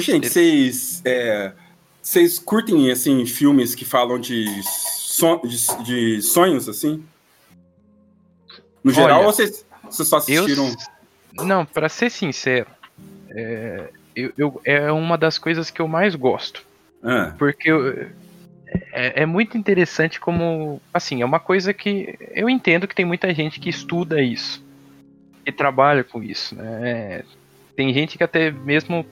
Gente, vocês curtem, assim, filmes que falam de sonhos, assim? No geral, olha, ou vocês só assistiram... Não, pra ser sincero, é uma das coisas que eu mais gosto. Ah. Porque é muito interessante como... Assim, é uma coisa que... Eu entendo que tem muita gente que estuda isso. Que trabalha com isso, né? Tem gente que até mesmo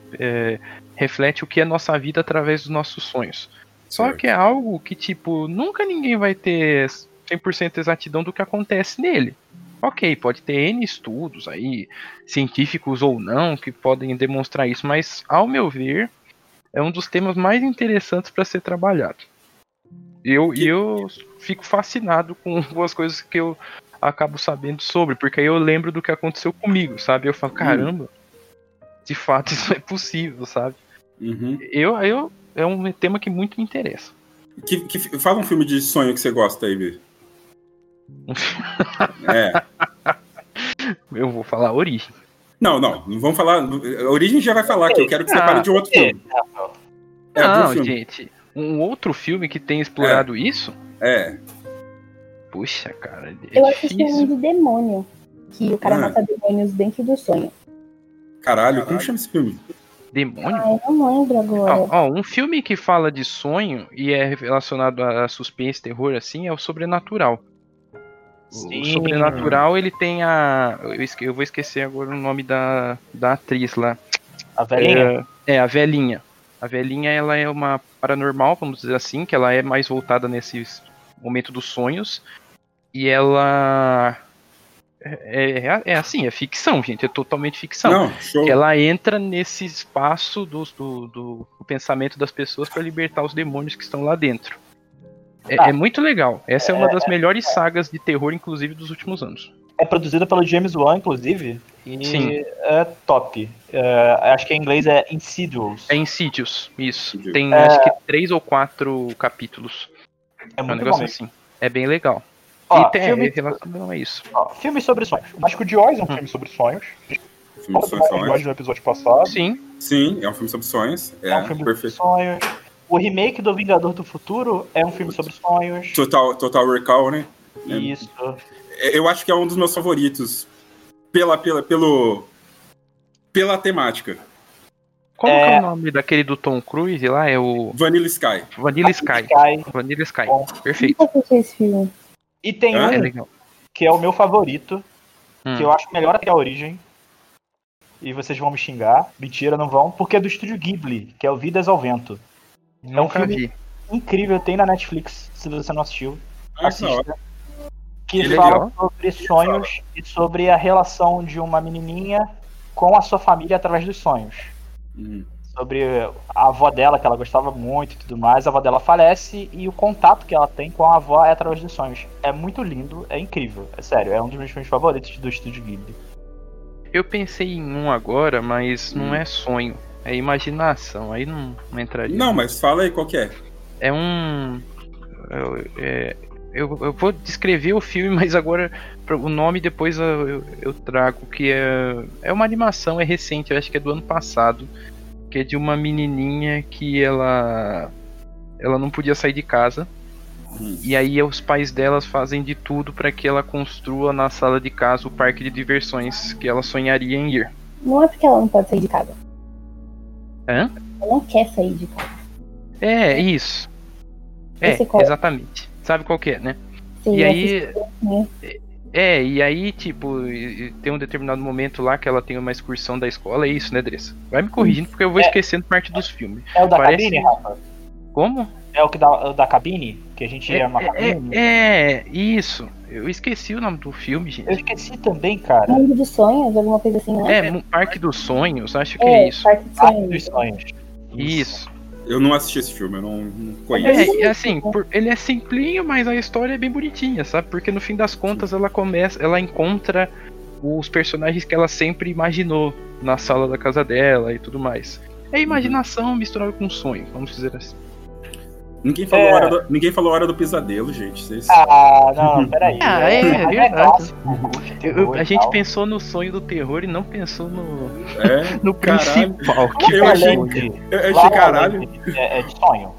reflete o que é nossa vida através dos nossos sonhos. Só que é algo que, tipo, nunca ninguém vai ter 100% exatidão do que acontece nele. Ok, pode ter N estudos aí, científicos ou não, que podem demonstrar isso, mas, ao meu ver, é um dos temas mais interessantes para ser trabalhado. Eu fico fascinado com algumas coisas que eu acabo sabendo sobre, porque aí eu lembro do que aconteceu comigo, sabe? Eu falo, caramba... De fato, isso é possível, sabe? Uhum. É um tema que muito me interessa. Fala um filme de sonho que você gosta aí, Bi. Eu vou falar Origem. Não vamos falar... Origem já vai falar, que eu quero que você fale de outro filme. Filme. Gente, um outro filme que tem explorado isso? Puxa, cara, eu assisti um de demônio, que o cara mata demônios dentro do sonho. Caralho, como chama esse filme? Demônio? Eu não lembro agora. Um filme que fala de sonho e é relacionado a suspense, terror, assim, é o Sobrenatural. Sim. O Sobrenatural, ele tem a... Eu vou esquecer agora o nome da atriz lá. A velhinha? A velhinha. A velhinha, ela é uma paranormal, vamos dizer assim, que ela é mais voltada nesse momento dos sonhos. E ela... É ficção, gente, é totalmente ficção. Ela entra nesse espaço do pensamento das pessoas para libertar os demônios que estão lá dentro. É muito legal. Essa é uma das melhores sagas de terror, inclusive, dos últimos anos. É produzida pelo James Wan, inclusive. E sim. É top. Acho que em inglês é Insidious. É Insidious, isso. Tem acho que 3 ou 4 capítulos. É muito um negócio bom, assim. É bem legal. Não é isso. Filme sobre sonhos. O Mágico de Oz é um filme sobre sonhos. No episódio passado. Sim, é um filme sobre sonhos. É um filme perfeito. Sobre sonhos. O remake do Vingador do Futuro é um filme sobre sonhos. Total Recall, né? Isso. Eu acho que é um dos meus favoritos pela temática. Como é o nome daquele do Tom Cruise lá? É o... Vanilla Sky. Vanilla Sky. Perfeito. Eu assisti esse filme. E tem um que é o meu favorito, que eu acho melhor até a Origem. E vocês vão me xingar. Mentira, não vão. Porque é do Studio Ghibli, que é o Vidas ao Vento. É um filme incrível, tem na Netflix, se você não assistiu. Assista. Que fala sobre sonhos e sobre a relação de uma menininha com a sua família através dos sonhos. Sobre a avó dela, que ela gostava muito e tudo mais, a avó dela falece e o contato que ela tem com a avó é através dos sonhos. É muito lindo, é incrível, é sério, é um dos meus filmes favoritos do Estúdio Ghibli. Eu pensei em um agora, mas não é sonho, é imaginação, aí não entraria. Não, mas fala aí qual que é. É um... Eu vou descrever o filme, mas agora o nome depois eu trago, que é uma animação, é recente, eu acho que é do ano passado, que é de uma menininha que ela não podia sair de casa, e aí os pais delas fazem de tudo para que ela construa na sala de casa o parque de diversões que ela sonharia em ir. Não é porque ela não pode sair de casa. Hã? Ela não quer sair de casa. É, isso. Exatamente. Sabe qual que é, né? Sim, e aí... e aí, tipo, tem um determinado momento lá que ela tem uma excursão da escola, é isso, né, Dressa? Vai me corrigindo porque eu vou esquecendo parte dos filmes. É o da cabine, Rafa? Como? É o que da cabine? Que a gente ia na cabine? Isso. Eu esqueci o nome do filme, gente. Eu esqueci também, cara. Parque dos Sonhos, alguma coisa assim, né? Parque dos Sonhos, acho que é isso. Parque dos Sonhos. Isso. Eu não assisti esse filme, eu não conheço. Ele é simplinho, mas a história é bem bonitinha, sabe? Porque no fim das contas ela encontra os personagens que ela sempre imaginou na sala da casa dela e tudo mais. É imaginação misturada com sonho, vamos dizer assim. Ninguém falou Hora do Pesadelo, gente. Vocês... Ah, não, peraí. A gente pensou no sonho do terror e não pensou no principal. Que eu achei caralho. É de sonho.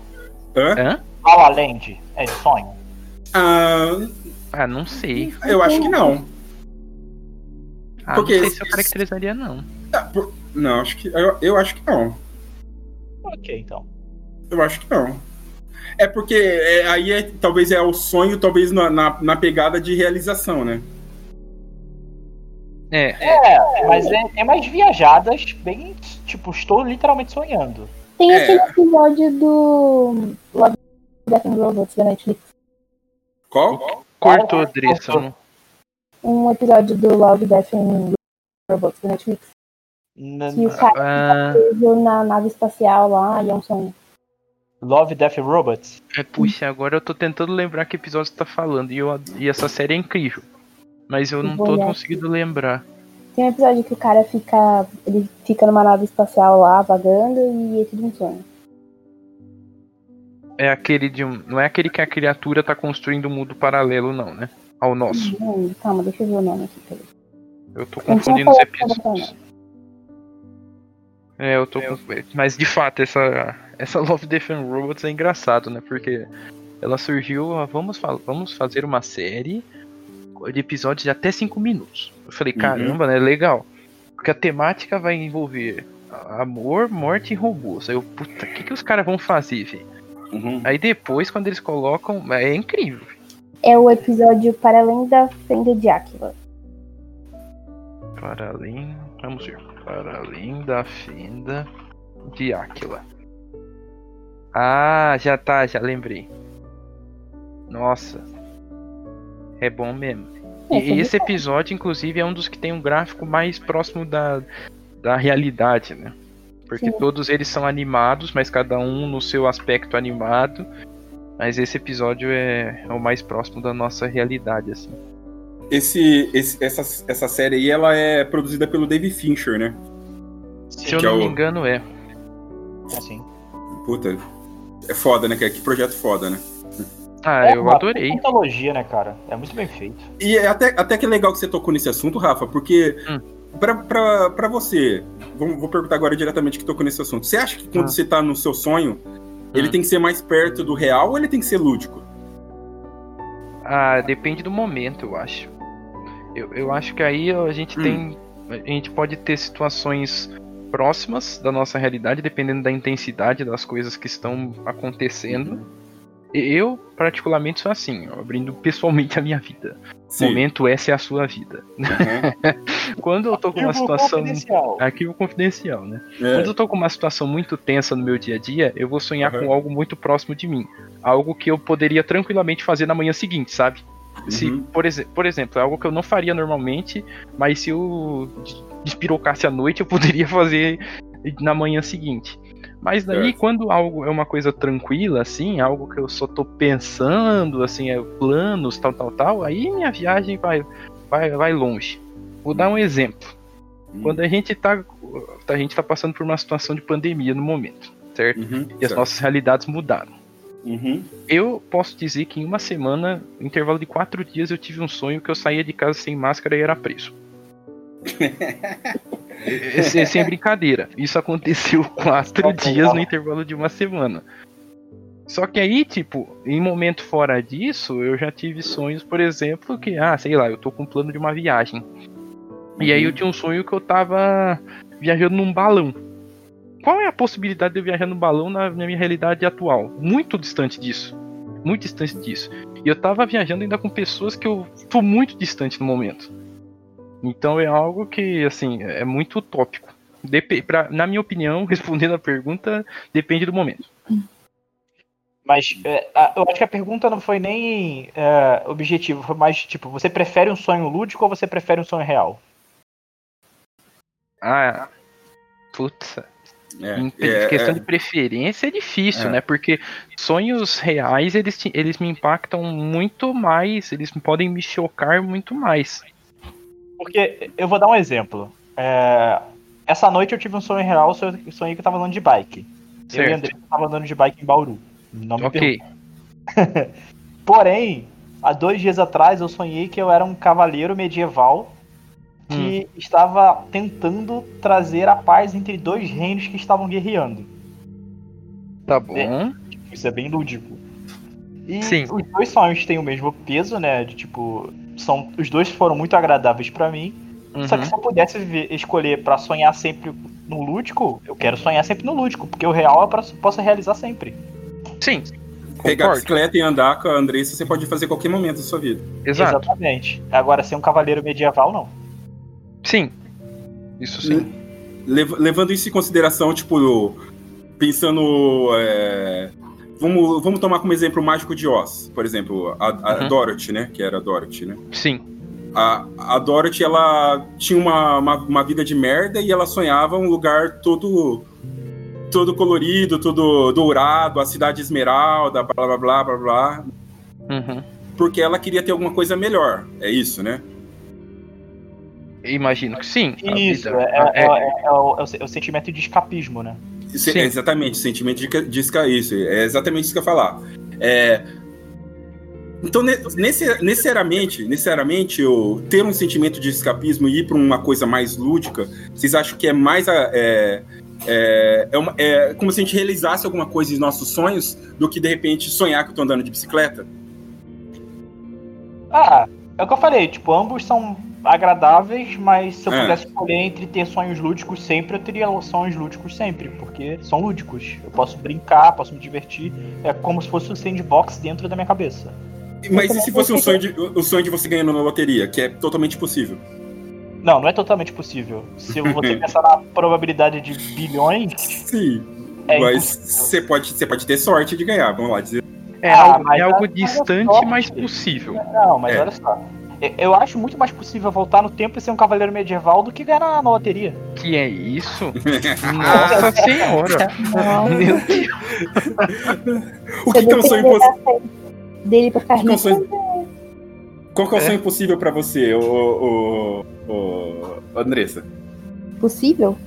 Hã? La La Land é de sonho. Ah, não sei. Eu acho que não. Porque não sei se eu caracterizaria, não. Não, acho que. Eu acho que não. Ok, então. Eu acho que não. É porque talvez é o sonho, talvez na pegada de realização, né? Mas é mais viajadas, bem, tipo, estou literalmente sonhando. Tem aquele episódio do Love Death and Robots da Netflix. Qual? Cortou, Adressa. Um episódio do Love Death and Robots da Netflix. Que o cara tá na nave espacial lá e é um sonho. Love, Death and Robots? Puxa, agora eu tô tentando lembrar que episódio você tá falando. E essa série é incrível. Mas eu não tô conseguindo lembrar. Tem um episódio que o cara fica... Ele fica numa nave espacial lá, vagando, e é tudo um sonho. É aquele de um... Não é aquele que a criatura tá construindo um mundo paralelo, não, né? Ao nosso. Calma, deixa eu ver o nome aqui. Peraí. Eu tô confundindo os episódios. Mas, de fato, essa Love, Death and Robots é engraçado, né? Porque ela surgiu... Vamos fazer uma série de episódios de até 5 minutos. Eu falei, caramba, né? Legal. Porque a temática vai envolver amor, morte e robôs. Aí eu, puta, o que os caras vão fazer, velho? Uhum. Aí depois, quando eles colocam... É incrível. É o episódio Para Além da Fenda de Áquila. Para Além... Vamos ver. Para Além da Fenda de Áquila. Ah, já lembrei. Nossa. É bom mesmo. E esse episódio, inclusive, é um dos que tem um gráfico mais próximo da realidade, né? Porque todos eles são animados, mas cada um no seu aspecto animado. Mas esse episódio é o mais próximo da nossa realidade, assim. Essa série aí, ela é produzida pelo David Fincher, né? Se eu não me engano, é. Assim. Puta... É foda, né? Que projeto foda, né? Ah, eu adorei. É uma mitologia, né, cara? É muito bem feito. E até que é legal que você tocou nesse assunto, Rafa, porque pra você... Vou perguntar agora diretamente que tocou nesse assunto. Você acha que quando você tá no seu sonho, ele tem que ser mais perto do real ou ele tem que ser lúdico? Ah, depende do momento, eu acho. Eu acho que aí a gente tem... A gente pode ter situações... próximas da nossa realidade, dependendo da intensidade das coisas que estão acontecendo. Eu, particularmente, sou assim, abrindo pessoalmente a minha vida. Sim. Momento, essa é a sua vida. Uhum. Quando eu tô com uma situação... Arquivo confidencial, né? É. Quando eu tô com uma situação muito tensa no meu dia a dia, eu vou sonhar com algo muito próximo de mim. Algo que eu poderia tranquilamente fazer na manhã seguinte, sabe? Se, por exemplo, é algo que eu não faria normalmente, mas se eu despirocasse à noite, eu poderia fazer na manhã seguinte. Mas daí, quando algo é uma coisa tranquila, assim, algo que eu só tô pensando, assim, planos, tal, aí minha viagem vai longe. Vou dar um exemplo. Quando a gente tá passando por uma situação de pandemia no momento, certo? E as nossas realidades mudaram. Eu posso dizer que em uma semana, no intervalo de 4 dias, eu tive um sonho que eu saía de casa sem máscara e era preso. Sem brincadeira. Isso aconteceu 4 dias no intervalo de uma semana. Só que aí, tipo, em momento fora disso, eu já tive sonhos, por exemplo, que, sei lá, eu tô com um plano de uma viagem. E aí eu tinha um sonho que eu tava viajando num balão. Qual é a possibilidade de eu viajar no balão na minha realidade atual? Muito distante disso. Muito distante disso. E eu tava viajando ainda com pessoas que eu tô muito distante no momento. Então é algo que, assim, é muito utópico. Na minha opinião, respondendo a pergunta, depende do momento. Mas eu acho que a pergunta não foi nem objetiva, foi mais tipo, você prefere um sonho lúdico ou você prefere um sonho real? Ah, putz... questão de preferência é difícil, né? Porque sonhos reais eles me impactam muito mais, eles podem me chocar muito mais. Porque eu vou dar um exemplo. Essa noite eu tive um sonho real, sonhei que eu tava andando de bike. Certo. Eu e o André tava andando de bike em Bauru. Não me pergunto. Porém, há 2 dias atrás eu sonhei que eu era um cavaleiro medieval que estava tentando trazer a paz entre 2 reinos que estavam guerreando. Tá bom. É, tipo, isso é bem lúdico. E sim, os 2 sonhos têm o mesmo peso, né? De tipo, os 2 foram muito agradáveis pra mim. Uhum. Só que se eu pudesse escolher pra sonhar sempre no lúdico, eu quero sonhar sempre no lúdico, porque o real eu posso realizar sempre. Sim. Pegar a bicicleta e andar com a Andressa, você pode fazer qualquer momento da sua vida. Exato. Exatamente. Agora, ser um cavaleiro medieval, não. Sim. Isso sim. Levando isso em consideração, tipo, pensando... Vamos tomar como exemplo o Mágico de Oz, por exemplo, a Dorothy, né? Que era a Dorothy, né? Sim. A Dorothy, ela tinha uma vida de merda e ela sonhava um lugar todo colorido, todo dourado, a cidade esmeralda, blá, blá, blá, blá, blá. Uhum. Porque ela queria ter alguma coisa melhor, é isso, né? Imagino que sim. Isso, é o sentimento de escapismo, né? Isso, é exatamente, sentimento de isso. É exatamente isso que eu ia falar. Então, necessariamente eu ter um sentimento de escapismo e ir para uma coisa mais lúdica, vocês acham que é mais... É como se a gente realizasse alguma coisa em nossos sonhos do que, de repente, sonhar que eu tô andando de bicicleta? Ah, é o que eu falei. Tipo, ambos são agradáveis, mas se eu pudesse escolher entre ter sonhos lúdicos sempre, eu teria sonhos lúdicos sempre, porque são lúdicos. Eu posso brincar, posso me divertir. É como se fosse um sandbox dentro da minha cabeça. Mas e se fosse um sonho de você ganhando na loteria, que é totalmente possível? Não é totalmente possível. Se você pensar na probabilidade de bilhões... Sim, mas você pode ter sorte de ganhar, vamos lá dizer. É algo distante, mas possível. Não, mas olha só. Eu acho muito mais possível voltar no tempo e ser um cavaleiro medieval do que ganhar na loteria. Que é isso? Nossa senhora! Meu Deus! O que é um sonho impossível? Dele pra ficar rico. Qual que é o sonho possível pra você, Andressa? Possível?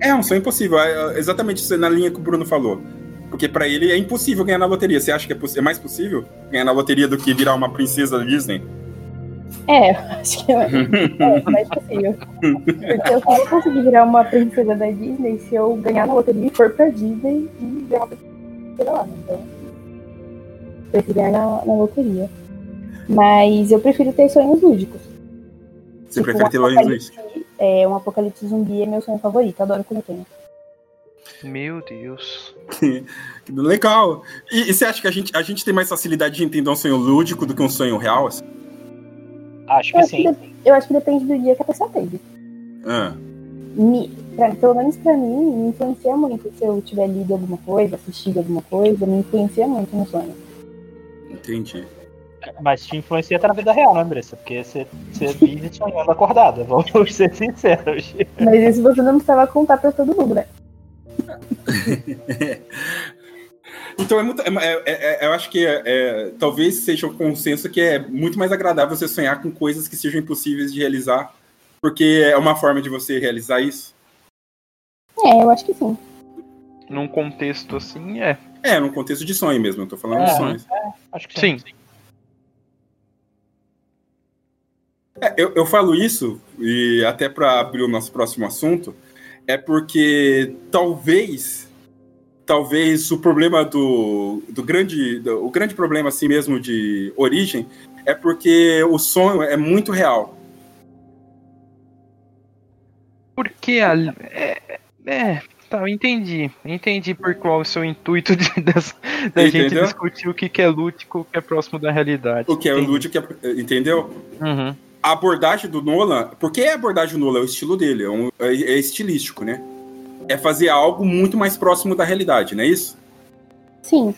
É um sonho impossível. É exatamente isso, na linha que o Bruno falou. Porque pra ele é impossível ganhar na loteria. Você acha que é mais possível ganhar na loteria do que virar uma princesa da Disney? Acho que é mais possível. Porque eu só vou conseguir virar uma princesa da Disney se eu ganhar na loteria e for pra Disney e virar uma princesa lá. Então, prefiro ganhar na loteria. Mas eu prefiro ter sonhos lúdicos. Você prefere ter sonhos lúdicos? Um apocalipse zumbi é meu sonho favorito, adoro quando tem. Meu Deus. Legal. E você acha que a gente tem mais facilidade de entender um sonho lúdico do que um sonho real, assim? Acho que sim. Eu acho que depende do dia que a pessoa teve. Pelo menos pra mim, me influencia muito. Se eu tiver lido alguma coisa, assistido alguma coisa, me influencia muito no sonho. Entendi. Mas te influencia até na vida real, né, Andressa? Porque você vive sonhando acordada, vamos ser sinceros. Mas isso você não precisava contar pra todo mundo, né? Então eu acho que talvez seja um consenso que é muito mais agradável você sonhar com coisas que sejam impossíveis de realizar, porque é uma forma de você realizar isso. Eu acho que sim. Num contexto assim, num contexto de sonho mesmo, eu tô falando de sonhos. Acho que sim. Eu falo isso, e até para abrir o nosso próximo assunto, é porque talvez o problema o grande problema assim mesmo de origem é porque o sonho é muito real. Porque entendi por qual o seu intuito da gente discutir o que é lúdico, o que é próximo da realidade. O que é lúdico, entendeu? Uhum. A abordagem do Nolan, porque é a abordagem do Nolan, é o estilo dele, é estilístico, né? É fazer algo muito mais próximo da realidade, não é isso? Sim.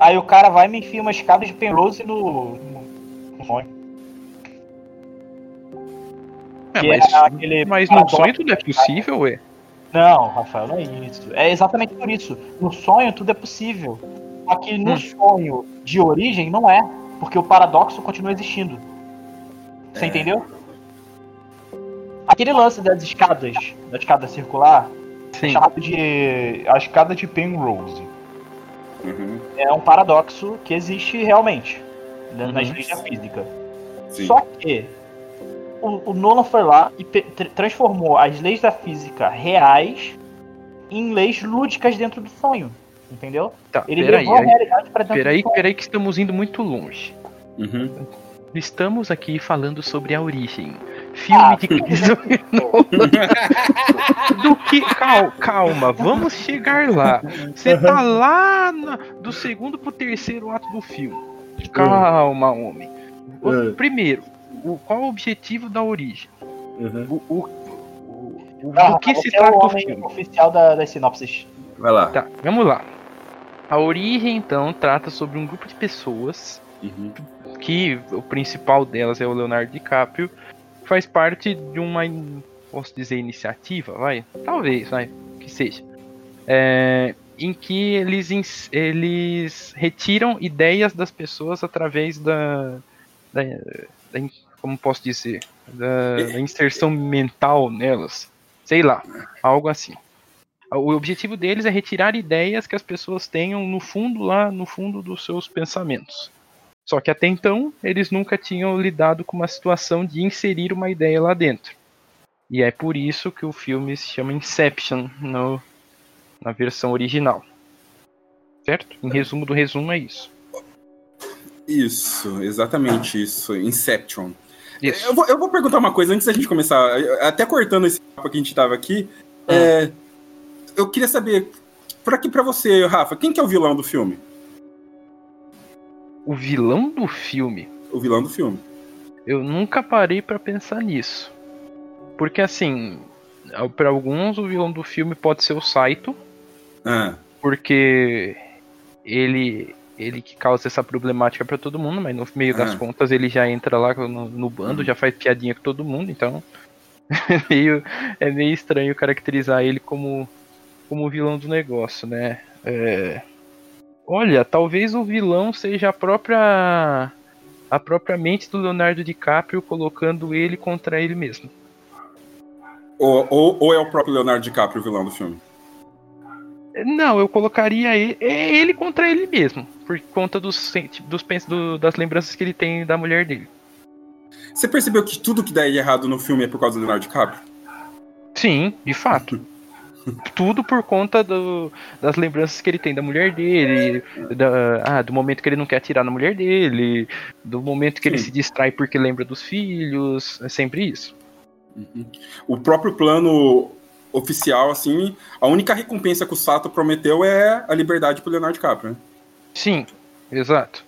Aí o cara vai e me enfia uma escada de Penrose no sonho. Mas no sonho tudo é possível, ué? Não, Rafael, não é isso. É exatamente por isso. No sonho tudo é possível. Aqui no sonho de origem não é, porque o paradoxo continua existindo. Você entendeu? Aquele lance da escada circular, chamado de a escada de Penrose. Uhum. É um paradoxo que existe realmente, né, na ciência física. Sim. Só que o Nolan foi lá e transformou as leis da física reais em leis lúdicas dentro do sonho, entendeu? Tá, ele levou a realidade para dentro do sonho. Peraí que estamos indo muito longe. Uhum. Estamos aqui falando sobre a origem. Filme de Christopher Nolan. Do que... Calma, vamos chegar lá. Você tá lá do segundo pro terceiro ato do filme. Calma, homem. Primeiro, qual o objetivo da origem? Do que se trata o filme? O oficial das sinopses. Vai lá. Tá, vamos lá. A origem, então, trata sobre um grupo de pessoas... que o principal delas é o Leonardo DiCaprio, faz parte de uma, posso dizer, iniciativa, vai? Talvez, vai, que seja. Em que eles retiram ideias das pessoas através da como posso dizer, da inserção mental nelas, sei lá, algo assim. O objetivo deles é retirar ideias que as pessoas tenham no fundo, lá no fundo dos seus pensamentos. Só que até então, eles nunca tinham lidado com uma situação de inserir uma ideia lá dentro. E é por isso que o filme se chama Inception na versão original. Certo? Em resumo do resumo é isso. Isso, exatamente isso. Inception. Isso. Eu vou perguntar uma coisa antes da gente começar. Até cortando esse papo que a gente tava aqui. Eu queria saber, pra você, Rafa, quem que é o vilão do filme? O vilão do filme? O vilão do filme. Eu nunca parei pra pensar nisso. Porque, assim, pra alguns o vilão do filme pode ser o Saito. Porque ele que causa essa problemática pra todo mundo, mas no meio das contas ele já entra lá no bando, já faz piadinha com todo mundo, então é meio estranho caracterizar ele como vilão do negócio, né? Olha, talvez o vilão seja a própria mente do Leonardo DiCaprio colocando ele contra ele mesmo. Ou é o próprio Leonardo DiCaprio o vilão do filme? Não, eu colocaria ele contra ele mesmo, por conta das lembranças que ele tem da mulher dele. Você percebeu que tudo que dá errado no filme é por causa do Leonardo DiCaprio? Sim, de fato. Tudo por conta das lembranças que ele tem da mulher dele, do momento que ele não quer atirar na mulher dele, do momento que ele se distrai porque lembra dos filhos, é sempre isso. O próprio plano oficial, assim, a única recompensa que o Sato prometeu é a liberdade pro Leonardo DiCaprio, né? Sim, exato.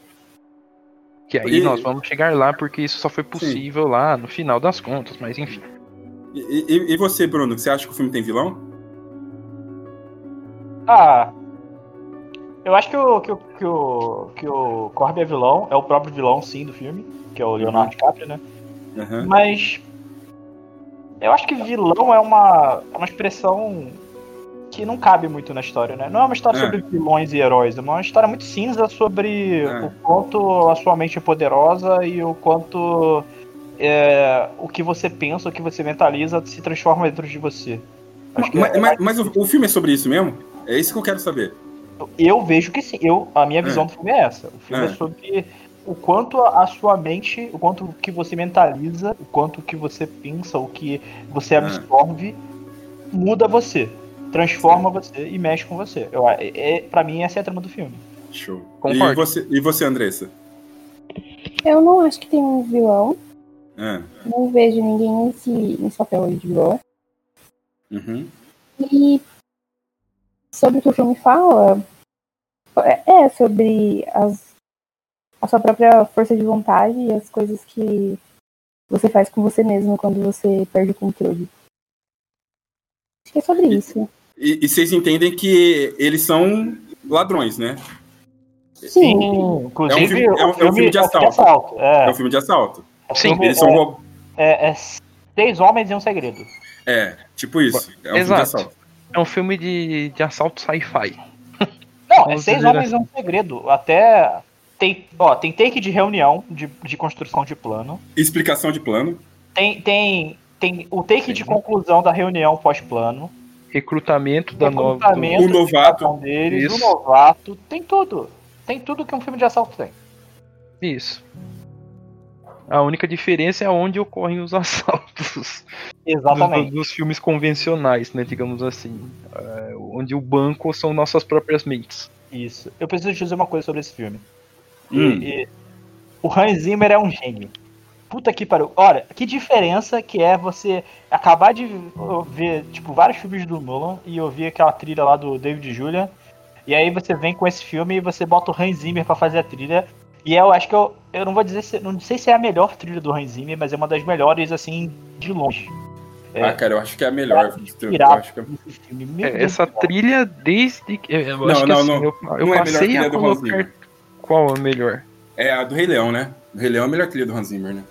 Que aí nós vamos chegar lá porque isso só foi possível lá no final das contas, mas enfim. E você, Bruno, você acha que o filme tem vilão? Eu acho que o Corby é vilão, é o próprio vilão, sim, do filme, que é o Leonardo DiCaprio, né? Uhum. Mas eu acho que vilão é uma expressão que não cabe muito na história, né? Não é uma história sobre vilões e heróis, é uma história muito cinza sobre o quanto a sua mente é poderosa e o quanto o que você pensa, o que você mentaliza se transforma dentro de você. Mas o filme é sobre isso mesmo? É isso que eu quero saber. Eu vejo que sim. A minha visão do filme é essa. O filme é sobre o quanto a sua mente, o quanto que você mentaliza, o quanto que você pensa, o que você absorve, muda você, transforma você e mexe com você. Pra mim, essa é a trama do filme. Show. Concordo. E você, Andressa? Eu não acho que tem um vilão. Não vejo ninguém nesse papel de vilão. Uhum. E... sobre o que o filme fala, sobre a sua própria força de vontade e as coisas que você faz com você mesmo quando você perde o controle. Acho que é sobre isso. E vocês entendem que eles são ladrões, né? Sim. Inclusive, é um filme de assalto. É um filme de assalto. Sim. Eles são seis homens e um segredo. Tipo isso. É um filme de assalto. É um filme de assalto sci-fi. Não, é seis homens é um segredo. Até tem take de reunião, de construção de plano. Explicação de plano. Tem o take de conclusão da reunião pós-plano. recrutamento da nova. O novato. Deles, o novato. Tem tudo. Tem tudo que um filme de assalto tem. Isso. A única diferença é onde ocorrem os assaltos. Exatamente. Dos filmes convencionais, né? Digamos assim. Onde o banco são nossas próprias mentes. Isso. Eu preciso te dizer uma coisa sobre esse filme. E o Hans Zimmer é um gênio. Puta que pariu. Olha, que diferença que é você acabar de ver, tipo, vários filmes do Nolan e ouvir aquela trilha lá do David Julian. E aí você vem com esse filme e você bota o Hans Zimmer pra fazer a trilha. E eu acho que eu não vou dizer, não sei se é a melhor trilha do Hans Zimmer, mas é uma das melhores, assim, de longe. Cara, eu acho que é a melhor. Essa trilha desde... Eu passei a colocar... Qual a melhor? É a do Rei Leão, né? O Rei Leão é a melhor trilha do Hans Zimmer, né?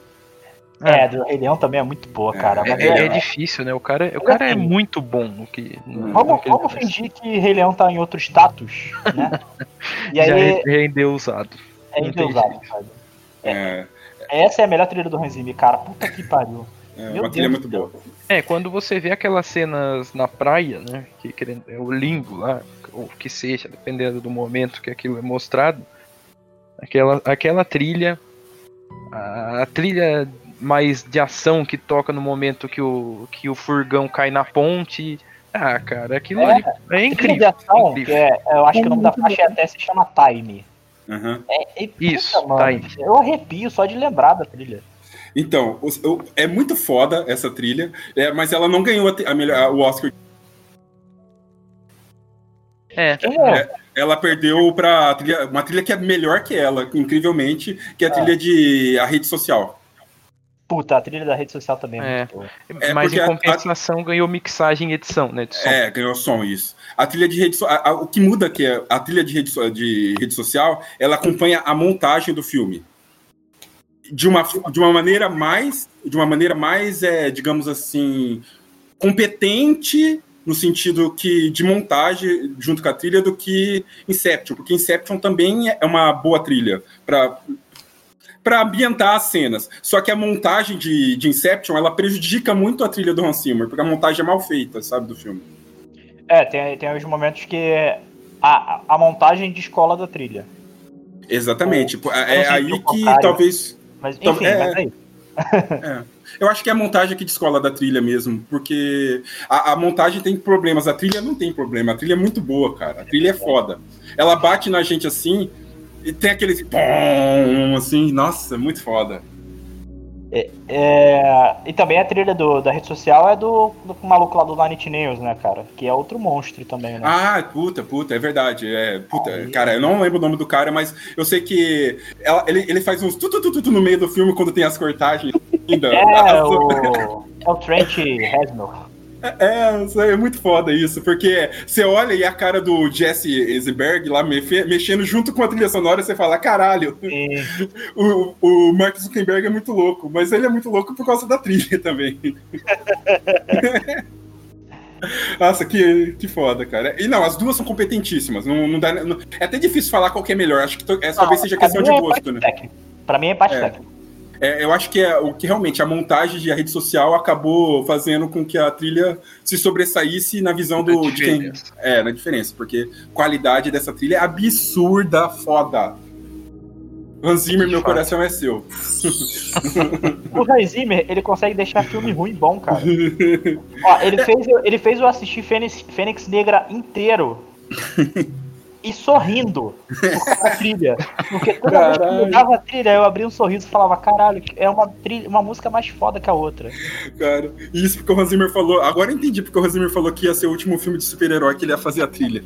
É, do Rei Leão também é muito boa, cara. É difícil, né? O cara é muito bom no que... Vamos fingir que Rei Leão tá em outro status, né? E aí... Já rendeu usado. É endeusado, cara. Essa é a melhor trilha do Hans Zimmer, cara. Puta que pariu. Uma trilha muito boa. Quando você vê aquelas cenas na praia, né? Que é o limbo lá, ou que seja, dependendo do momento que aquilo é mostrado. Aquela trilha, a trilha mais de ação que toca no momento que o furgão cai na ponte. Ah, cara, aquilo é incrível. De ação, incrível. Eu acho que o nome da faixa até se chama Time. Uhum. Isso, puta, mano, Time. Eu arrepio só de lembrar da trilha. Então, é muito foda essa trilha, mas ela não ganhou o Oscar. Ela perdeu pra uma trilha que é melhor que ela, incrivelmente, que é a trilha de A Rede Social. Puta, a trilha da Rede Social também é muito boa. Mas em compensação ganhou mixagem e edição, né? De som. Ganhou som, isso. A trilha de Rede Social... O que muda que é a trilha de Rede Social, ela acompanha a montagem do filme. De uma maneira mais digamos assim, competente... no sentido que de montagem junto com a trilha do que Inception, porque Inception também é uma boa trilha para ambientar as cenas. Só que a montagem de Inception, ela prejudica muito a trilha do Hans Zimmer, porque a montagem é mal feita, sabe, do filme. Tem os momentos que a montagem descola da trilha. Exatamente. Aí que talvez... Mas enfim, mas aí... Eu acho que é a montagem que descola da trilha mesmo, porque a montagem tem problemas, a trilha não tem problema, a trilha é muito boa, cara, a trilha é foda. Ela bate na gente assim, e tem aquele pum, assim, nossa, muito foda. E também a trilha da Rede Social é do maluco lá do Nine Inch Nails, né, cara? Que é outro monstro também, né? Ah, puta, é verdade. Cara, eu não lembro o nome do cara, mas eu sei que ele faz uns tututututu no meio do filme quando tem as cortagens. É o Trent Reznor. É muito foda isso, porque você olha e a cara do Jesse Eisenberg lá mexendo junto com a trilha sonora, você fala, caralho, o Mark Zuckerberg é muito louco, mas ele é muito louco por causa da trilha também. Nossa, que foda, cara. E não, as duas são competentíssimas, não dá, não, é até difícil falar qual que é melhor, acho que talvez seja questão de gosto, né? Pra mim é parte técnica. Eu acho que é o que realmente a montagem de A Rede Social acabou fazendo com que a trilha se sobressaísse na visão de quem. Na diferença, porque a qualidade dessa trilha é absurda, foda. Hans Zimmer, meu coração é seu. O Hans Zimmer, ele consegue deixar filme ruim bom, cara. Ó, ele fez eu assistir Fênix Negra inteiro. E sorrindo por a trilha. Porque toda vez que eu mudava a trilha, eu abria um sorriso e falava, caralho, é uma música mais foda que a outra. Cara, isso porque o Hans Zimmer falou... Agora eu entendi porque o Hans Zimmer falou que ia ser o último filme de super-herói que ele ia fazer a trilha.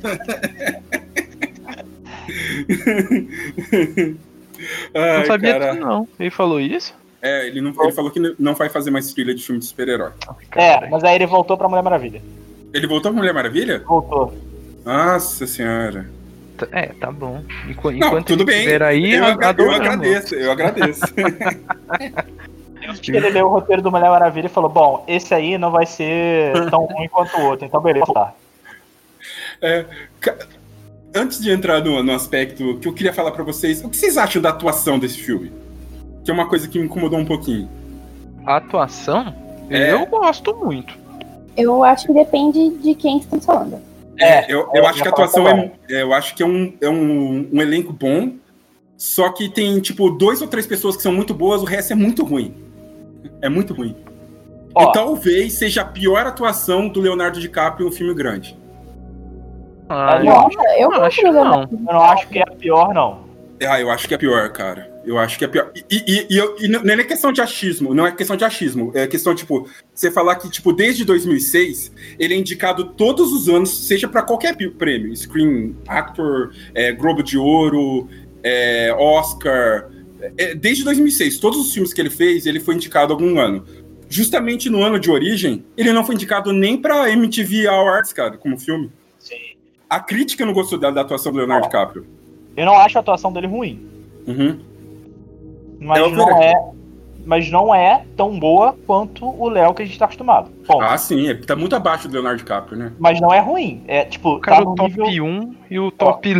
Ai, não sabia disso, não. Ele falou isso? Ele falou que não vai fazer mais trilha de filme de super-herói. Mas aí ele voltou pra Mulher Maravilha. Ele voltou pra Mulher Maravilha? Voltou. Nossa senhora. Tá bom. Enquanto tudo bem. Aí, eu agradeço. Ele leu o roteiro do Mulher Maravilha e falou, bom, esse aí não vai ser tão ruim quanto o outro, então beleza, tá. Antes de entrar no aspecto que eu queria falar pra vocês, o que vocês acham da atuação desse filme? Que é uma coisa que me incomodou um pouquinho. A atuação? Eu gosto muito. Eu acho que depende de quem estamos falando. Eu acho que a atuação é um elenco bom, só que tem, tipo, 2 ou 3 pessoas que são muito boas, o resto é muito ruim. É muito ruim. E talvez seja a pior atuação do Leonardo DiCaprio em um filme grande. Eu não acho que é a pior, não. Eu acho que é a pior, cara. Eu acho que é pior. E não é questão de achismo, é questão, tipo, você falar que, tipo, desde 2006, ele é indicado todos os anos, seja pra qualquer prêmio, Screen Actor, Globo de Ouro, Oscar, desde 2006, todos os filmes que ele fez, ele foi indicado algum ano. Justamente no ano de Origem, ele não foi indicado nem pra MTV Awards, cara, como filme. Sim. A crítica não gostou da atuação do Leonardo DiCaprio. Eu não acho a atuação dele ruim. Uhum. Mas não é tão boa quanto o Léo que a gente tá acostumado. Ponto. Sim, tá muito abaixo do Leonardo DiCaprio, né? Mas não é ruim. É tipo. O cara tá no top nível... 1 e o top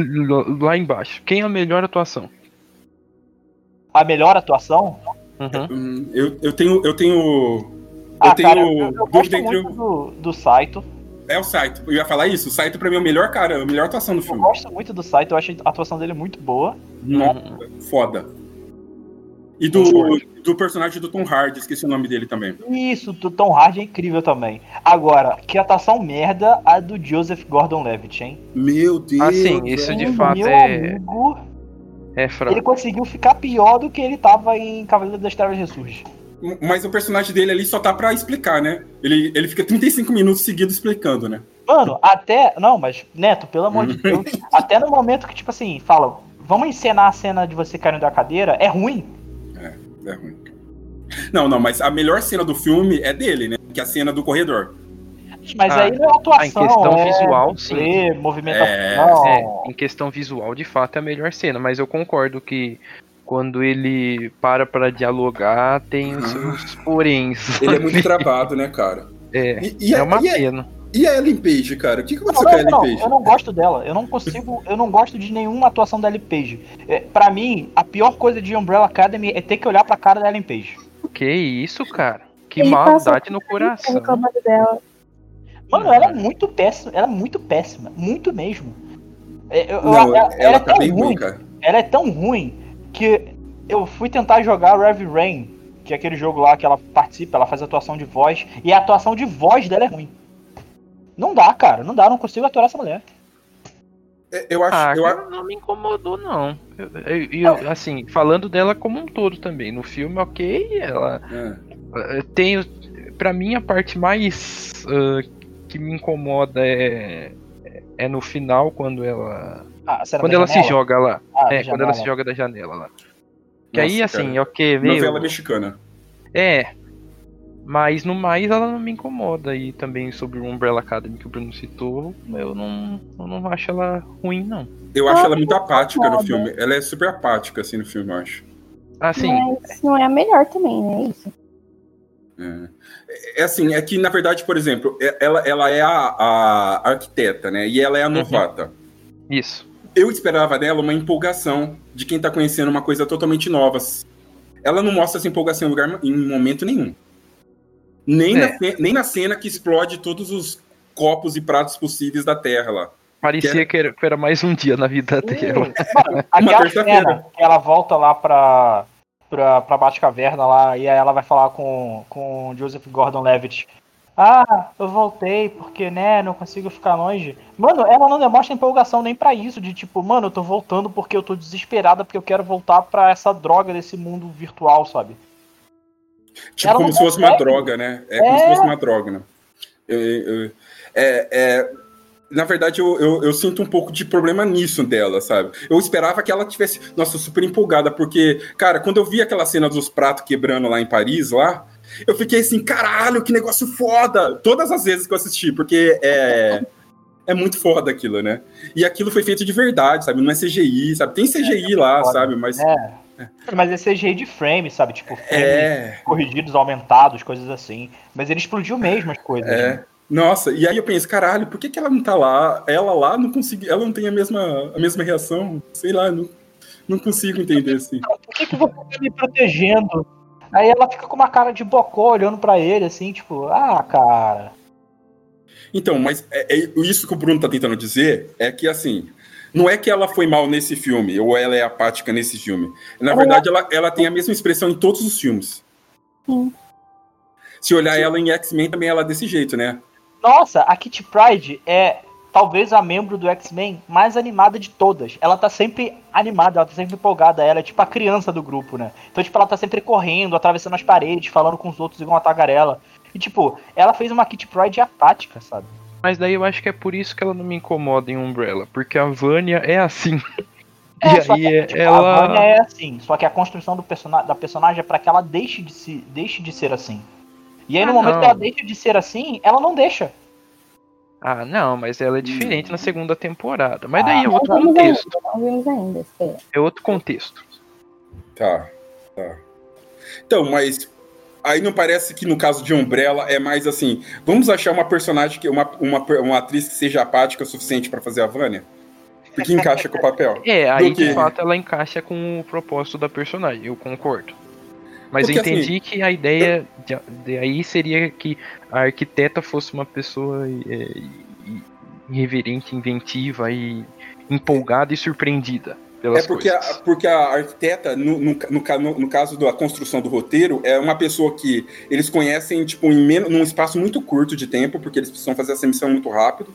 lá embaixo. Quem é a melhor atuação? A melhor atuação? Uhum. Eu tenho dúvida entre o. Do Saito. O Saito. Eu ia falar isso. O Saito, pra mim, é o melhor cara, a melhor atuação do filme. Eu gosto muito do Saito, eu acho a atuação dele muito boa. Foda. E do personagem do Tom Hardy, esqueci o nome dele também. Isso, do Tom Hardy é incrível também. Agora, que atuação merda a do Joseph Gordon-Levitt, hein? Meu Deus! Sim, isso de fato é... Amigo, é fraco. Ele conseguiu ficar pior do que ele tava em Cavaleiro das Trevas Ressurge. Mas o personagem dele ali só tá pra explicar, né? Ele fica 35 minutos seguidos explicando, né? Mano, até... Não, mas, Neto, pelo amor de Deus, até no momento que, tipo assim, fala, vamos encenar a cena de você caindo da cadeira, é ruim. É ruim. Não, mas a melhor cena do filme é dele, né? Que é a cena do corredor. Mas aí não é atuação. Em questão visual, sim. Movimentação. Em questão visual, de fato, é a melhor cena, mas eu concordo que... Quando ele para dialogar, tem os seus poréns. Ele é muito travado, né, cara? É uma pena. E a Ellen Page, cara? O que você quer, Ellen Page? Eu não gosto dela. Eu não gosto de nenhuma atuação da Ellen Page. Pra mim, a pior coisa de Umbrella Academy é ter que olhar pra cara da Ellen Page. Que isso, cara? Que maldade no coração. Reclamando dela. Mano, ela é muito péssima. Muito mesmo. Ela tá bem ruim, cara. Ela é tão ruim... que eu fui tentar jogar Heavy Rain, que é aquele jogo lá que ela participa, ela faz atuação de voz, e a atuação de voz dela é ruim. Não dá, cara, não consigo atuar essa mulher. Eu acho... não me incomodou, não. Eu, assim, falando dela como um todo também, no filme, ok, ela... Tem, pra mim, a parte mais que me incomoda é no final, quando ela... quando ela se joga lá. Quando ela se joga da janela lá. Que aí, assim, cara, ok, veio... Novela mexicana. Mas, no mais, ela não me incomoda. E também sobre o Umbrella Academy que o Bruno citou, eu não acho ela ruim, não. Eu acho ela muito apática no filme. Ela é super apática, assim, no filme, eu acho. Assim... Mas não é a melhor também, né? Isso. Assim, é que, na verdade, por exemplo, ela é a arquiteta, né? E ela é a novata. Isso. Eu esperava dela uma empolgação de quem tá conhecendo uma coisa totalmente nova. Ela não mostra essa empolgação em lugar em momento nenhum. Nem na cena que explode todos os copos e pratos possíveis da Terra lá. Parecia que era mais um dia na vida dela. Aquela terça-feira. Ela volta lá pra Batcaverna lá e aí ela vai falar com Joseph Gordon-Levitt. Eu voltei, porque, né, não consigo ficar longe. Mano, ela não demonstra empolgação nem pra isso, de tipo, mano, eu tô voltando porque eu tô desesperada, porque eu quero voltar pra essa droga desse mundo virtual, sabe? Tipo, como se fosse uma droga, né? Como se fosse uma droga, né? Na verdade, eu sinto um pouco de problema nisso dela, sabe? Eu esperava que ela tivesse, super empolgada, porque, cara, quando eu vi aquela cena dos pratos quebrando lá em Paris, lá... Eu fiquei assim, caralho, que negócio foda! Todas as vezes que eu assisti, porque é muito foda aquilo, né? E aquilo foi feito de verdade, sabe? Não é CGI, sabe? Tem CGI lá, foda, sabe? Mas mas é CGI de frame, sabe? Tipo, frames corrigidos, aumentados, coisas assim. Mas ele explodiu mesmo as coisas. Né? Nossa, e aí eu penso, caralho, por que ela não tá lá? Ela lá não conseguiu, ela não tem a mesma reação? Sei lá, não consigo entender assim. Por que você tá me protegendo? Aí ela fica com uma cara de bocó olhando pra ele, assim, tipo, cara... Então, mas isso que o Bruno está tentando dizer é que, assim, não é que ela foi mal nesse filme, ou ela é apática nesse filme. Na verdade, ela tem a mesma expressão em todos os filmes. Sim. Se olhar ela em X-Men, também ela é desse jeito, né? Nossa, a Kitty Pryde é talvez a membro do X-Men mais animada de todas. Ela tá sempre animada, ela tá sempre empolgada. Ela é tipo a criança do grupo, né? Então, tipo, ela tá sempre correndo, atravessando as paredes, falando com os outros igual uma tagarela. E, tipo, ela fez uma Kitty Pryde apática, sabe? Mas daí eu acho que é por isso que ela não me incomoda em Umbrella, porque a Vânia é assim. A Vânia é assim, só que a construção do da personagem é pra que ela deixe de ser assim. E aí no momento que ela deixa de ser assim, ela não deixa. Ah, não, mas ela é diferente na segunda temporada. Mas daí é outro contexto. É outro contexto. Tá. Então, mas aí não parece que no caso de Umbrella é mais assim, vamos achar uma personagem, uma atriz que seja apática o suficiente pra fazer a Vânia? Porque encaixa com o papel. De fato ela encaixa com o propósito da personagem, eu concordo. Mas porque, eu entendi assim, que a ideia de aí seria que a arquiteta fosse uma pessoa irreverente, inventiva e empolgada e surpreendida pelas coisas. Porque a arquiteta, no caso da construção do roteiro, é uma pessoa que eles conhecem tipo, num espaço muito curto de tempo, porque eles precisam fazer essa missão muito rápido.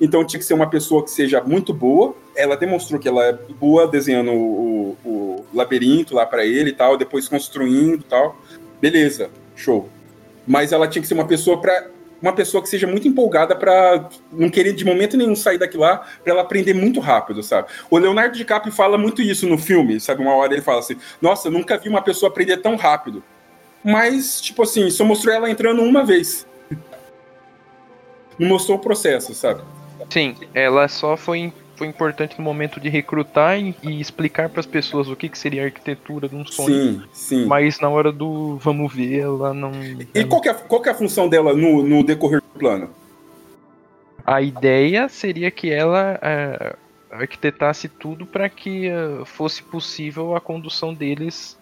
Então tinha que ser uma pessoa que seja muito boa. Ela demonstrou que ela é boa desenhando o labirinto lá pra ele e tal, depois construindo e tal. Beleza, show. Mas ela tinha que ser uma pessoa que seja muito empolgada pra não querer de momento nenhum sair daqui lá, pra ela aprender muito rápido, sabe? O Leonardo DiCaprio fala muito isso no filme, sabe? Uma hora ele fala assim, nossa, nunca vi uma pessoa aprender tão rápido. Mas, tipo assim, só mostrou ela entrando uma vez. Não mostrou o processo, sabe? Sim, ela só foi importante no momento de recrutar e explicar para as pessoas o que seria a arquitetura de um sonho. Sim. Mas na hora do vamos ver, ela não... E qual que é a função dela no decorrer do plano? A ideia seria que ela arquitetasse tudo para que fosse possível a condução deles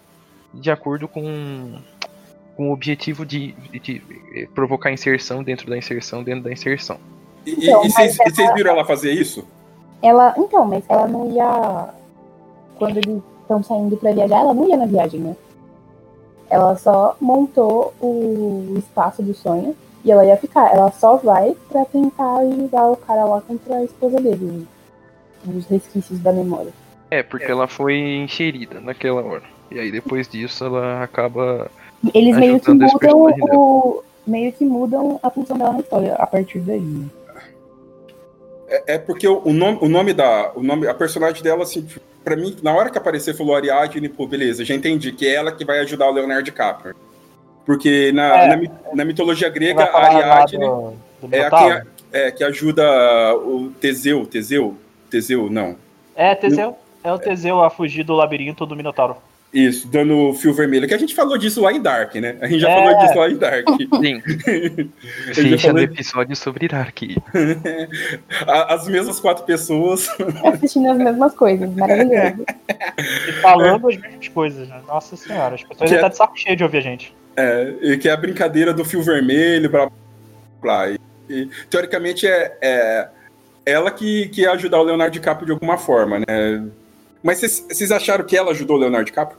de acordo com o objetivo de provocar inserção dentro da inserção. E vocês viram ela fazer isso? Mas ela não ia... Quando eles estão saindo pra viajar, ela não ia na viagem, né? Ela só montou o espaço do sonho e ela ia ficar. Ela só vai pra tentar ajudar o cara lá contra a esposa dele. Os resquícios da memória. Porque ela foi enxerida naquela hora. E aí depois disso ela acaba... Eles meio que mudam a função dela na história a partir daí. Porque o nome, a personagem dela, assim, pra mim, na hora que aparecer, falou Ariadne, pô, beleza, já entendi, que é ela que vai ajudar o Leonardo DiCaprio. Porque na mitologia grega, a Ariadne é a que ajuda o Teseu, não. Teseu. É o Teseu a fugir do labirinto do Minotauro. Isso, dando fio vermelho, que a gente falou disso lá em Dark, né? A gente já falou disso lá em Dark. Sim. Fecha o episódio sobre Dark. As mesmas quatro pessoas. Assistindo as mesmas coisas, maravilhoso. E falando as mesmas coisas, né? Nossa senhora, as pessoas já estão de saco cheio de ouvir a gente. E que é a brincadeira do fio vermelho, blá blá. E, teoricamente é ela que ia ajudar o Leonardo DiCaprio de alguma forma, né? Mas vocês acharam que ela ajudou o Leonardo DiCaprio?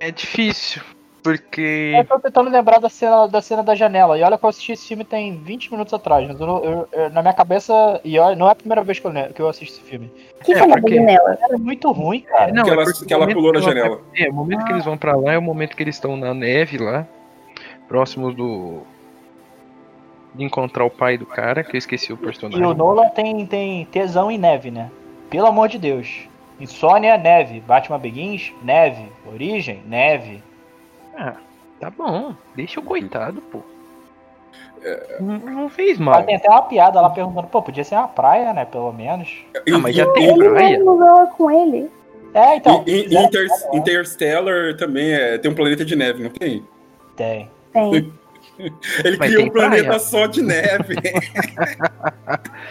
É difícil, porque... Eu tô tentando lembrar da cena da janela. E olha que eu assisti esse filme tem 20 minutos atrás. Eu, na minha cabeça... E olha, não é a primeira vez que eu assisto esse filme. Que cena da janela? Era muito ruim, cara. Não, porque ela pulou na janela. O momento que eles vão pra lá é o momento que eles estão na neve lá. Próximos do... de encontrar o pai do cara, que eu esqueci o personagem. E o Nolan tem tesão em neve, né? Pelo amor de Deus. Insônia, neve. Batman Begins, neve. Origem, neve. Ah, tá bom. Deixa o coitado, pô. Não fez mal. Mas tem até uma piada lá perguntando, pô, podia ser uma praia, né? Pelo menos. Mas já tem praia. Ele com ele. Então. Interstellar também tem um planeta de neve, não tem? Tem. Ele criou um planeta só de neve.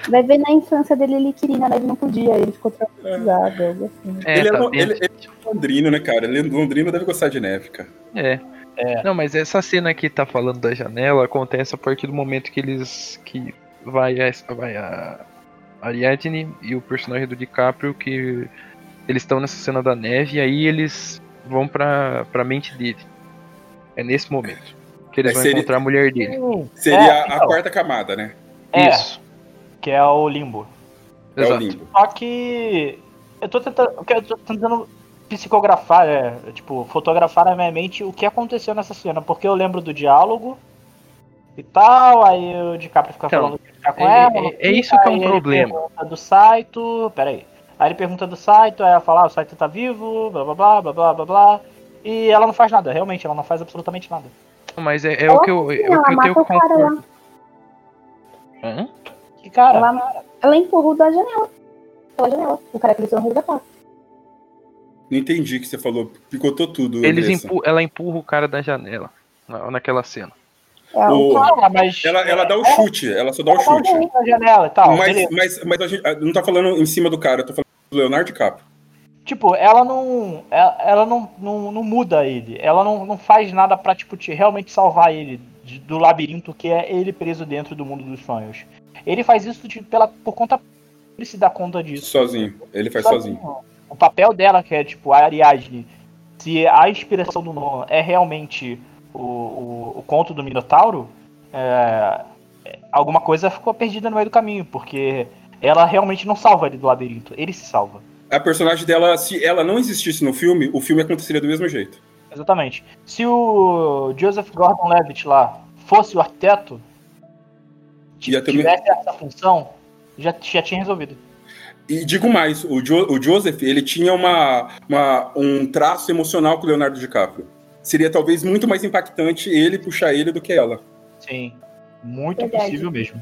Vai ver na infância dele, ele queria na neve, não podia, ele ficou traumatizado. Ele é londrino, né, cara? Ele é londrino, deve gostar de neve, cara. É. Não, mas essa cena que tá falando da janela acontece a partir do momento que eles... que vai a Ariadne e o personagem do DiCaprio, que eles estão nessa cena da neve, e aí eles vão pra mente dele. É nesse momento que eles vão encontrar a mulher dele. Seria a quarta camada, né? É, isso. Que é o limbo. Exato. É o limbo. Só que eu tô tentando psicografar, fotografar na minha mente o que aconteceu nessa cena, porque eu lembro do diálogo e tal, aí o DiCaprio fica falando que fica com ela. É isso que é um problema. Aí ele pergunta do Saito, aí ela fala, o Saito tá vivo, blá blá blá blá blá blá blá. E ela não faz nada, realmente, ela não faz absolutamente nada. Mas é o que eu tenho que concordar. Hã? Que cara? Ela empurrou da janela. Pela janela. O cara que não resgatou. Não entendi o que você falou. Picotou tudo. Ela empurra o cara da janela. Naquela cena. Ela dá o chute. Ela só dá o chute. Janela, tal, mas a gente não tá falando em cima do cara. Eu tô falando do Leonardo DiCaprio. Tipo, ela não muda ele. Ela não faz nada pra realmente salvar ele do labirinto que é ele preso dentro do mundo dos sonhos. Ele faz isso por conta. Ele se dá conta disso. Sozinho. Ele faz sozinho. O papel dela, que é a Ariadne, se a inspiração do Nolan é realmente o conto do Minotauro, alguma coisa ficou perdida no meio do caminho, porque ela realmente não salva ele do labirinto. Ele se salva. A personagem dela, se ela não existisse no filme, o filme aconteceria do mesmo jeito. Exatamente. Se o Joseph Gordon-Levitt lá fosse o arquiteto, tivesse essa função, já tinha resolvido. E digo mais, o Joseph, ele tinha um traço emocional com o Leonardo DiCaprio. Seria talvez muito mais impactante ele puxar ele do que ela. Sim, muito possível mesmo.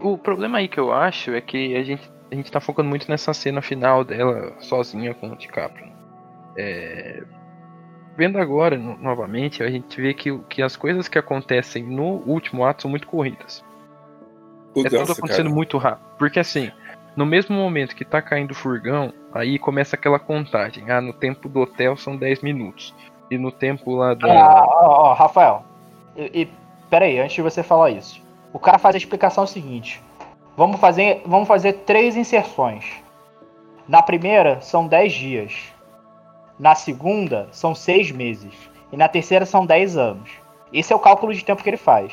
O problema aí que eu acho é que a gente tá focando muito nessa cena final dela sozinha com o DiCaprio. Vendo agora, novamente, a gente vê que as coisas que acontecem no último ato são muito corridas. Tudo acontecendo muito rápido. Porque assim, no mesmo momento que tá caindo o furgão, aí começa aquela contagem. Ah, no tempo do hotel são 10 minutos. E no tempo lá da... Rafael, peraí, antes de você falar isso. O cara faz a explicação seguinte... Vamos fazer 3 inserções. Na primeira, são 10 dias. Na segunda, são 6 meses. E na terceira, são 10 anos. Esse é o cálculo de tempo que ele faz.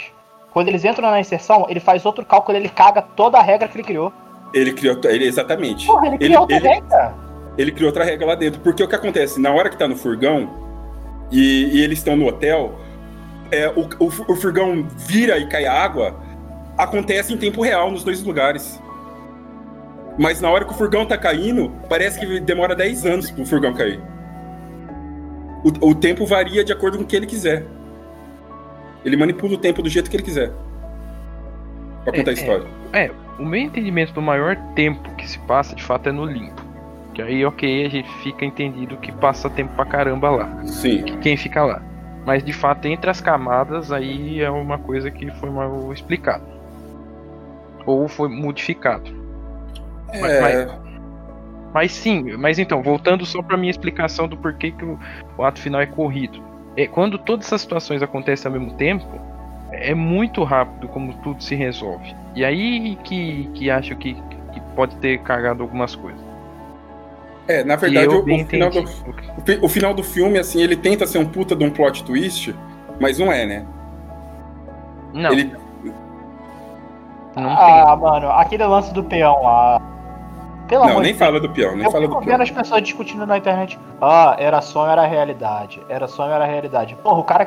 Quando eles entram na inserção, ele faz outro cálculo, ele caga toda a regra que ele criou. Exatamente. Porra, ele criou outra regra. Ele criou outra regra lá dentro. Porque o que acontece? Na hora que tá no furgão, e eles estão no hotel, o furgão vira e cai a água... Acontece em tempo real nos dois lugares. Mas na hora que o furgão tá caindo, parece que demora 10 anos pro furgão cair. O tempo varia de acordo com o que ele quiser. Ele manipula o tempo do jeito que ele quiser. Pra contar a história. O meu entendimento do maior tempo que se passa, de fato, é no limbo. Que aí, ok, a gente fica entendido que passa tempo pra caramba lá. Sim. Que quem fica lá. Mas, de fato, entre as camadas, aí é uma coisa que foi mal explicada. Ou foi modificado. Mas então, voltando só pra minha explicação do porquê que o ato final é corrido. Quando todas essas situações acontecem ao mesmo tempo, é muito rápido como tudo se resolve. E aí que acho que pode ter cagado algumas coisas. Na verdade, o final do filme, assim, ele tenta ser um puta de um plot twist, mas não é, né? Não. Mano, aquele lance do peão lá. Não, nem fala do peão. Eu tô vendo as pessoas discutindo na internet. Era sonho, era realidade. Era sonho, era realidade. Porra, o cara.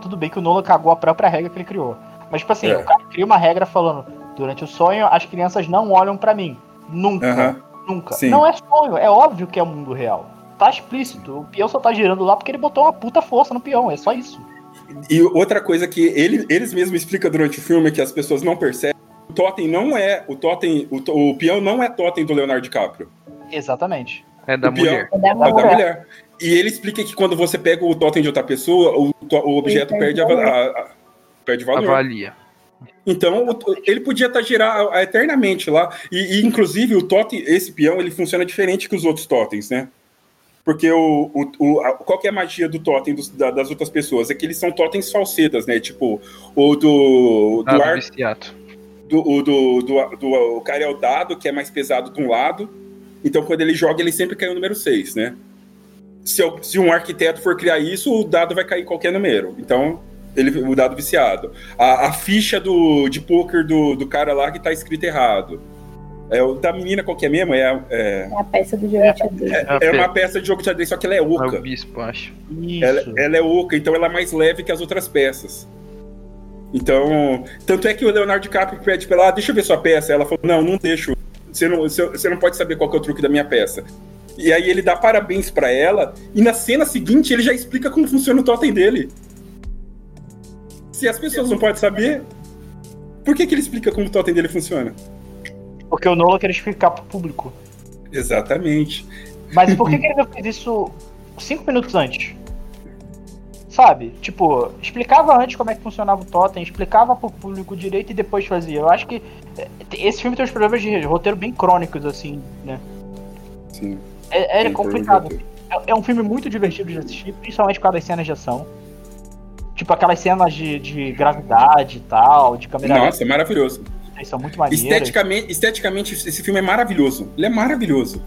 Tudo bem que o Nolan cagou a própria regra que ele criou. Mas, tipo assim, o cara cria uma regra falando: durante o sonho, as crianças não olham pra mim. Nunca. Uh-huh. Nunca. Sim. Não é sonho, é óbvio que é o mundo real. Tá explícito. O peão só tá girando lá porque ele botou uma puta força no peão. É só isso. E outra coisa que eles mesmos explicam durante o filme que as pessoas não percebem. O peão não é totem do Leonardo DiCaprio. Exatamente. É da mulher. E ele explica que quando você pega o totem de outra pessoa, o objeto perde valor. Avalia. Então, ele podia estar girar eternamente lá. E inclusive, esse peão, ele funciona diferente que os outros totens, né? porque qual que é a magia do totem das outras pessoas? É que eles são totens falsetas, né? Tipo, o do cara é o dado, que é mais pesado de um lado. Então, quando ele joga, ele sempre cai o número 6, né? Se um arquiteto for criar isso, o dado vai cair em qualquer número. Então, o dado viciado. A ficha de pôquer do cara lá que tá escrito errado. O da menina qualquer mesmo é uma peça do jogo de xadrez. É uma peça de jogo de xadrez, só que ela é oca. É o bispo, acho. Ela é oca, então ela é mais leve que as outras peças. Então, tanto é que o Leonardo DiCaprio pede pra ela, deixa eu ver sua peça. Ela falou, não deixo. Você não pode saber qual que é o truque da minha peça. E aí ele dá parabéns pra ela, e na cena seguinte ele já explica como funciona o totem dele. Se as pessoas não podem saber, por que ele explica como o totem dele funciona? Porque o Nolan queria explicar pro público. Exatamente. Mas por que ele não fez isso 5 minutos antes? Sabe? Tipo, explicava antes como é que funcionava o totem, explicava pro público direito e depois fazia. Eu acho que esse filme tem uns problemas de roteiro bem crônicos, assim, né? Sim. É complicado. É um filme muito divertido de assistir, principalmente por causa das cenas de ação. Tipo, aquelas cenas de gravidade e tal, de câmera... Nossa, é maravilhoso. São muito maneiras. Esteticamente, esse filme é maravilhoso. Ele é maravilhoso.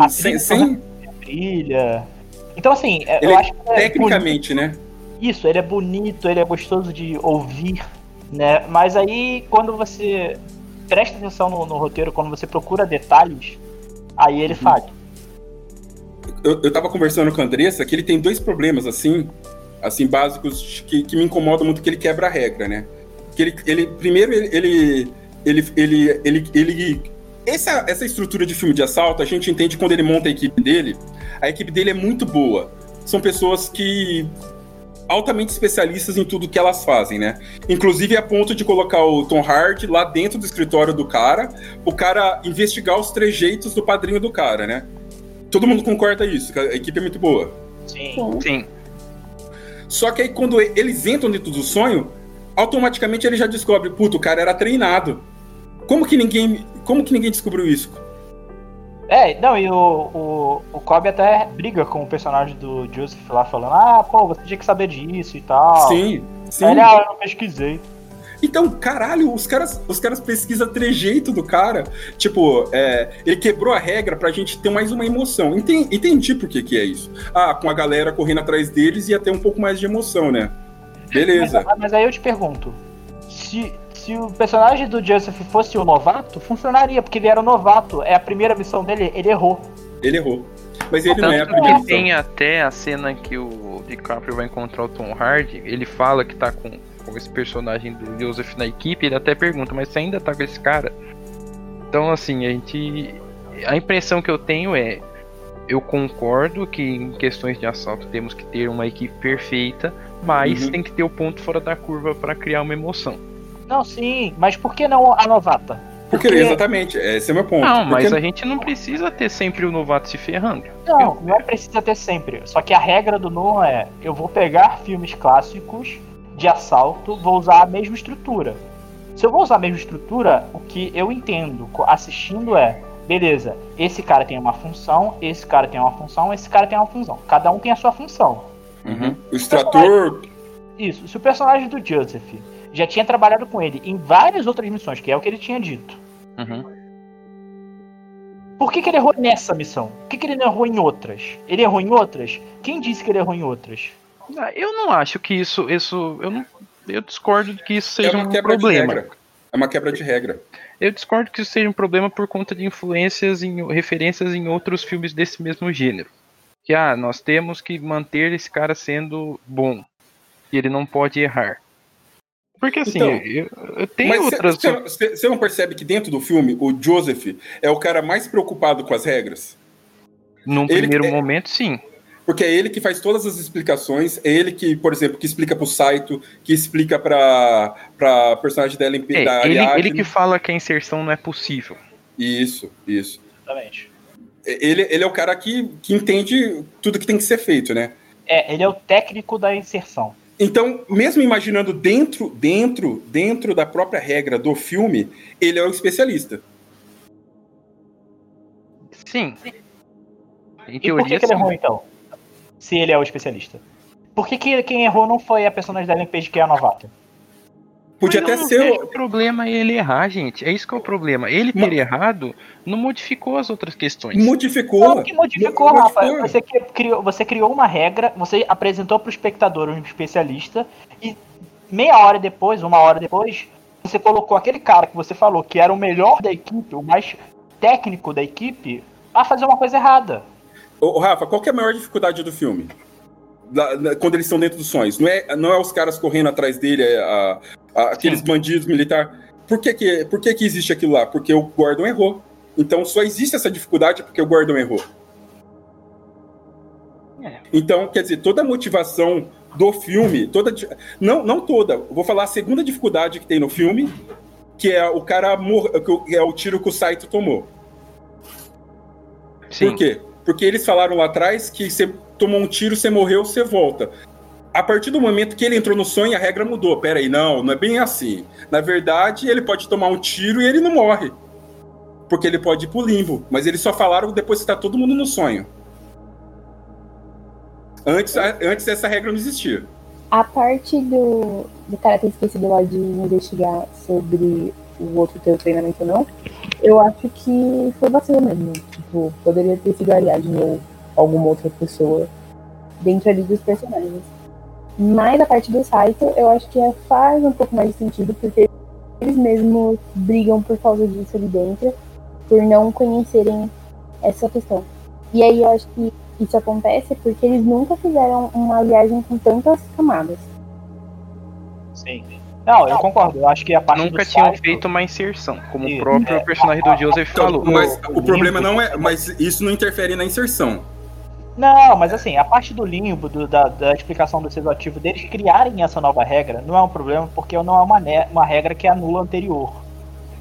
A sem brilha. Então, assim, eu acho que... Tecnicamente, né? Isso, ele é bonito, ele é gostoso de ouvir, né? Mas aí, quando você presta atenção no roteiro, quando você procura detalhes, aí ele falha. Eu tava conversando com a Andressa que ele tem 2 problemas, assim básicos, que me incomodam muito, que ele quebra a regra, né? Que ele primeiro essa estrutura de filme de assalto, a gente entende quando ele monta a equipe dele é muito boa, são pessoas que altamente especialistas em tudo que elas fazem, né? Inclusive a ponto de colocar o Tom Hardy lá dentro do escritório do cara, o cara investigar os trejeitos do padrinho do cara, né? Todo mundo concorda isso, que a equipe é muito boa. Sim. Só que aí quando eles entram dentro do sonho, automaticamente ele já descobre, puto, o cara era treinado. Como que ninguém descobriu isso? E o Cobb até briga com o personagem do Joseph lá, falando, você tinha que saber disso e tal. Sim. Aí ele, eu não pesquisei. Então, caralho, os caras pesquisam trejeito do cara. Tipo, ele quebrou a regra pra gente ter mais uma emoção. Entendi por que é isso. Com a galera correndo atrás deles ia ter um pouco mais de emoção, né? Beleza. Mas aí eu te pergunto, se o personagem do Joseph fosse o novato, funcionaria, porque ele era o novato, é a primeira missão dele, ele errou. Mas ele não é a primeira missão. Tem até a cena que o DiCaprio vai encontrar o Tom Hardy, ele fala que tá com esse personagem do Joseph na equipe, ele até pergunta, mas você ainda tá com esse cara? Então assim, a impressão que eu tenho é, eu concordo que em questões de assalto temos que ter uma equipe perfeita, mas tem que ter o ponto fora da curva para criar uma emoção. Não, sim, mas por que não a novata? Porque exatamente, esse é o meu ponto. Não, mas a gente não precisa ter sempre o novato se ferrando. Não precisa ter sempre. Só que a regra do Nolan é, eu vou pegar filmes clássicos de assalto, vou usar a mesma estrutura. Se eu vou usar a mesma estrutura, o que eu entendo assistindo é, beleza, esse cara tem uma função, esse cara tem uma função, esse cara tem uma função. Cada um tem a sua função. O extrator. Isso, se o personagem do Joseph já tinha trabalhado com ele em várias outras missões, que é o que ele tinha dito, por que ele errou nessa missão? Por que ele não errou em outras? Ele errou em outras? Quem disse que ele errou em outras? Eu não acho que isso eu discordo que isso seja um problema. É uma quebra de regra. Eu discordo que isso seja um problema por conta de influências em referências em outros filmes desse mesmo gênero. Que nós temos que manter esse cara sendo bom. E ele não pode errar. Porque assim, então, eu tenho outras... Você não percebe que dentro do filme, o Joseph é o cara mais preocupado com as regras? Num primeiro momento, sim. Porque é ele que faz todas as explicações, é ele que, por exemplo, que explica pro Saito, que explica pra personagem da Ellen Page, da Ariadne. Ele que fala que a inserção não é possível. Isso. Exatamente. Ele é o cara que entende tudo que tem que ser feito, né? Ele é o técnico da inserção. Então, mesmo imaginando dentro da própria regra do filme, ele é o especialista. Sim. Em teoria, e por que ele errou, então? Se ele é o especialista. Por que quem errou não foi a personagem da Ellen Page, que é a novata? Podia até ser. O problema é ele errar, gente. É isso que é o problema. Ele ter errado não modificou as outras questões. Modificou. Não, que modificou, Rafa. Você criou uma regra, você apresentou para o espectador um especialista e meia hora depois, uma hora depois, você colocou aquele cara que você falou que era o melhor da equipe, o mais técnico da equipe, a fazer uma coisa errada. Ô, Rafa, qual que é a maior dificuldade do filme? Quando eles estão dentro dos sonhos. Não é os caras correndo atrás dele, aqueles Sim. bandidos militares. Por que existe aquilo lá? Porque o Gordon errou. Então só existe essa dificuldade porque o Gordon errou. É. Então, quer dizer, toda a motivação do filme... Não toda. Vou falar a segunda dificuldade que tem no filme, que é o cara que é o tiro que o Saito tomou. Sim. Por quê? Porque eles falaram lá atrás que você tomou um tiro, você morreu, você volta. A partir do momento que ele entrou no sonho, a regra mudou. Peraí, não é bem assim. Na verdade, ele pode tomar um tiro e ele não morre. Porque ele pode ir pro limbo. Mas eles só falaram depois que tá todo mundo no sonho. Antes essa regra não existia. A parte do cara ter esquecido lá de investigar sobre o outro ter o treinamento ou não, eu acho que foi vacilo mesmo. Tipo, poderia ter sido a Ariadne ou alguma outra pessoa dentro ali dos personagens. Mas a parte do site, eu acho que faz um pouco mais de sentido, porque eles mesmos brigam por causa disso ali dentro, por não conhecerem essa questão. E aí eu acho que isso acontece porque eles nunca fizeram uma viagem com tantas camadas. Sim. Não, eu concordo. Eu acho que a parte nunca tinham feito uma inserção, como o próprio personagem do Joseph falou. Mas o problema não é... Mas isso não interfere na inserção. Não, mas assim, a parte do limbo, da explicação do sedativo deles criarem essa nova regra, não é um problema, porque não é uma regra que anula a anterior.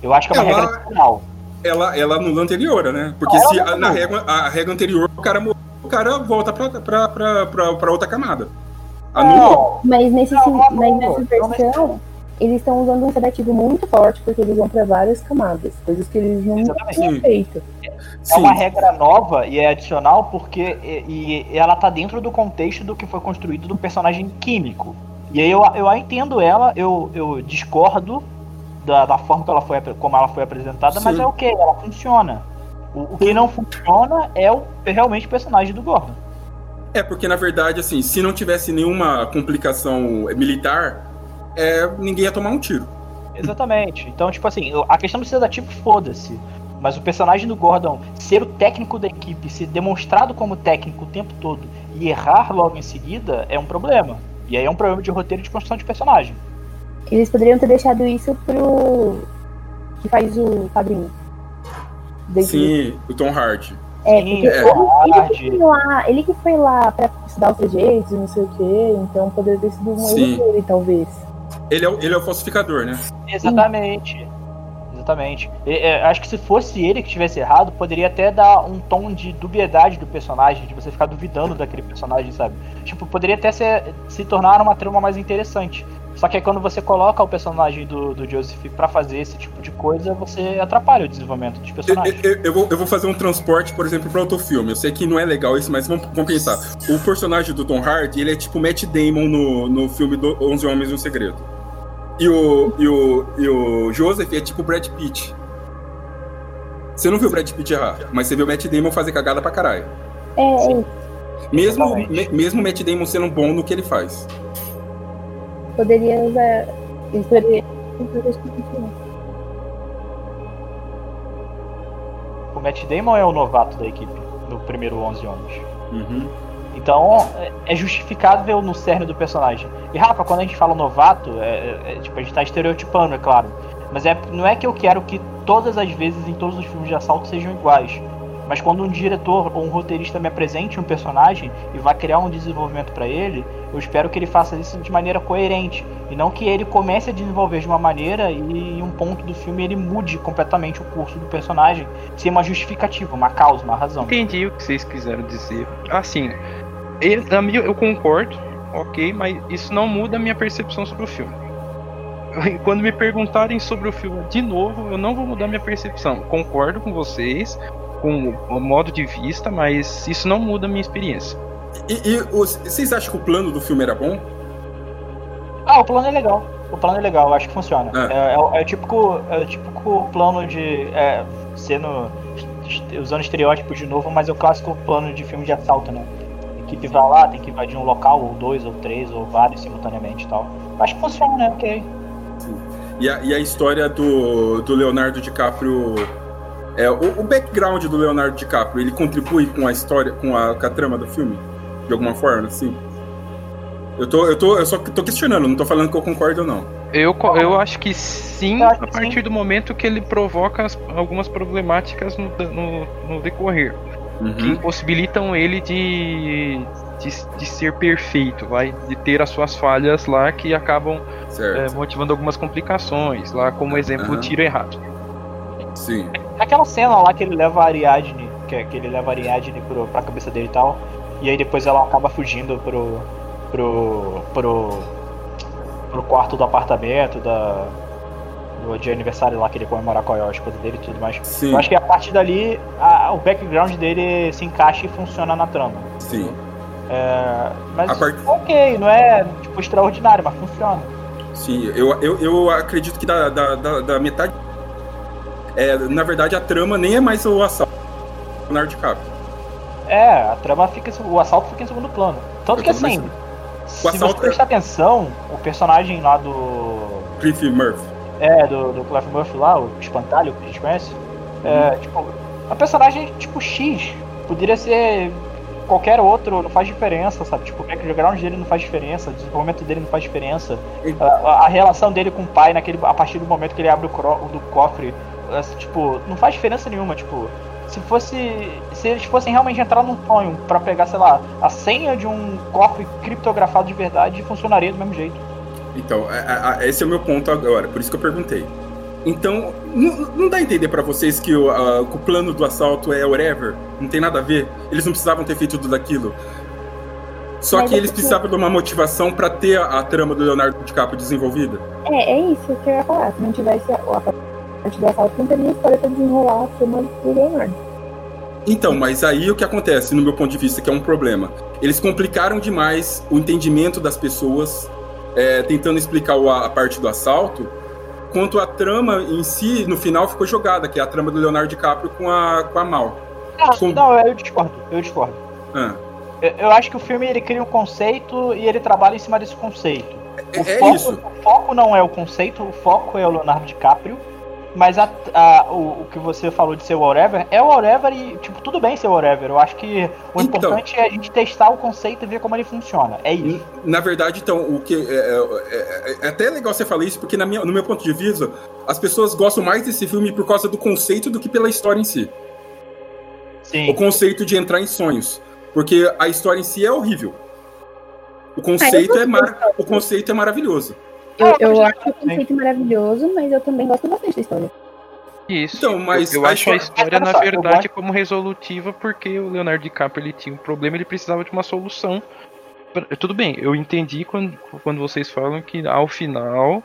Eu acho que é uma regra adicional. Ela anula a anterior, né? Porque não, na regra anterior, o cara volta pra outra camada. Anula. Mas nessa versão, eles estão usando um sedativo muito forte, porque eles vão pra várias camadas, coisas que eles não tinham feito. É uma regra nova e é adicional porque ela tá dentro do contexto do que foi construído do personagem químico. E aí eu entendo ela, eu discordo da forma que como ela foi apresentada, Sim. mas é ok, ela funciona. O que não funciona é realmente o personagem do Gordon. É, porque na verdade, assim, se não tivesse nenhuma complicação militar, ninguém ia tomar um tiro. Exatamente. Então, tipo assim, a questão do sedativo, foda-se. Mas o personagem do Gordon ser o técnico da equipe, ser demonstrado como técnico o tempo todo e errar logo em seguida é um problema. E aí é um problema de roteiro e de construção de personagem. Eles poderiam ter deixado isso pro... que faz o padrinho. Sim, o Tom Hardy. Ele que foi lá pra estudar os trejeitos e não sei o quê, então poderia ter sido um erro dele, talvez. Ele é o falsificador, né? Exatamente. Sim. Exatamente. Acho que se fosse ele que tivesse errado, poderia até dar um tom de dubiedade do personagem, de você ficar duvidando daquele personagem, sabe? Tipo, poderia até se tornar uma trama mais interessante. Só que aí quando você coloca o personagem do Joseph pra fazer esse tipo de coisa, você atrapalha o desenvolvimento dos personagens. Eu vou fazer um transporte, por exemplo, pra outro filme. Eu sei que não é legal isso, mas vamos pensar. O personagem do Tom Hardy, ele é tipo Matt Damon no filme 11 Homens e um Segredo. E o Joseph é tipo Brad Pitt. Você não viu o Brad Pitt errar, mas você viu o Matt Damon fazer cagada pra caralho. Mesmo o Matt Damon sendo bom no que ele faz. Poderiam usar... O Matt Damon é o novato da equipe no primeiro 11 Homens. Uhum. Então, é justificável no cerne do personagem. E, Rafa, quando a gente fala novato, tipo, a gente tá estereotipando, é claro. Mas não é que eu quero que todas as vezes em todos os filmes de assalto sejam iguais. Mas quando um diretor ou um roteirista me apresente um personagem e vai criar um desenvolvimento pra ele, eu espero que ele faça isso de maneira coerente. E não que ele comece a desenvolver de uma maneira e em um ponto do filme ele mude completamente o curso do personagem, sem uma justificativa, uma causa, uma razão. Entendi o que vocês quiseram dizer. Assim, eu concordo, ok, mas isso não muda a minha percepção sobre o filme. Quando me perguntarem sobre o filme de novo, eu não vou mudar minha percepção. Concordo com vocês, com o modo de vista, mas isso não muda a minha experiência. E vocês acham que o plano do filme era bom? Ah, o plano é legal. O plano é legal, eu acho que funciona. É o típico plano de... usando estereótipos de novo, mas é o clássico plano de filme de assalto, né? A equipe vai lá, tem que invadir um local, ou dois, ou três, ou vários simultaneamente e tal. Acho que funciona, né? Ok. Sim. E a história do Leonardo DiCaprio... O background do Leonardo DiCaprio, ele contribui com a história, com a trama do filme? De alguma forma, assim? Eu só tô questionando, não tô falando que eu concordo ou não. Eu acho que sim, acho que a partir do momento que ele provoca algumas problemáticas no decorrer. Uhum. Que impossibilitam ele de ser perfeito, vai? De ter as suas falhas lá que acabam motivando algumas complicações, lá como exemplo, o tiro errado. Sim. Aquela cena lá que ele leva a Ariadne, pra cabeça dele e tal, e aí depois ela acaba fugindo pro quarto do apartamento do dia de aniversário lá que ele comemora com a esposa dele e tudo mais. Sim. Eu acho que a partir dali o background dele se encaixa e funciona na trama. Sim. Ok, não é tipo extraordinário, mas funciona. Sim, eu acredito que da metade. Na verdade, a trama nem é mais o assalto do Leonardo DiCaprio. O assalto fica em segundo plano. Tanto que assim, se você prestar atenção, o personagem lá do... Cliff Murphy. Do Cliff Murphy lá, o espantalho que a gente conhece. A personagem tipo X, poderia ser qualquer outro, não faz diferença, sabe? Tipo, o background dele não faz diferença, o desenvolvimento dele não faz diferença. A relação dele com o pai, a partir do momento que ele abre do cofre, tipo, não faz diferença nenhuma, tipo... Se eles fossem realmente entrar num sonho pra pegar, sei lá, a senha de um cofre criptografado de verdade, funcionaria do mesmo jeito. Então, esse é o meu ponto agora, por isso que eu perguntei. Então, não dá a entender pra vocês que o plano do assalto é whatever? Não tem nada a ver? Eles não precisavam ter feito tudo aquilo? Só que eles precisavam de uma motivação pra ter a trama do Leonardo DiCaprio desenvolvida? É isso que eu ia falar, se não tivesse antes do assalto, não teria história pra desenrolar a trama do Leonardo. Então, mas aí o que acontece, no meu ponto de vista, que é um problema. Eles complicaram demais o entendimento das pessoas, tentando explicar a parte do assalto, quanto a trama em si, no final, ficou jogada, que é a trama do Leonardo DiCaprio com a Mal. Não, eu discordo. Ah. Eu acho que o filme, ele cria um conceito e ele trabalha em cima desse conceito. O foco não é o conceito, o foco é o Leonardo DiCaprio. Mas o que você falou de ser whatever, é whatever e, tipo, tudo bem ser whatever. Eu acho que o importante é a gente testar o conceito e ver como ele funciona. É isso. Na verdade, então, o que é até legal você falar isso, porque no meu ponto de vista, as pessoas gostam mais desse filme por causa do conceito do que pela história em si. Sim. O conceito de entrar em sonhos. Porque a história em si é horrível. O conceito é maravilhoso. Eu acho o conceito maravilhoso, mas eu também gosto bastante da história. Isso, então, mas eu acho a história, na verdade, como resolutiva, porque o Leonardo DiCaprio, ele tinha um problema, ele precisava de uma solução. Tudo bem, eu entendi quando vocês falam que, ao final,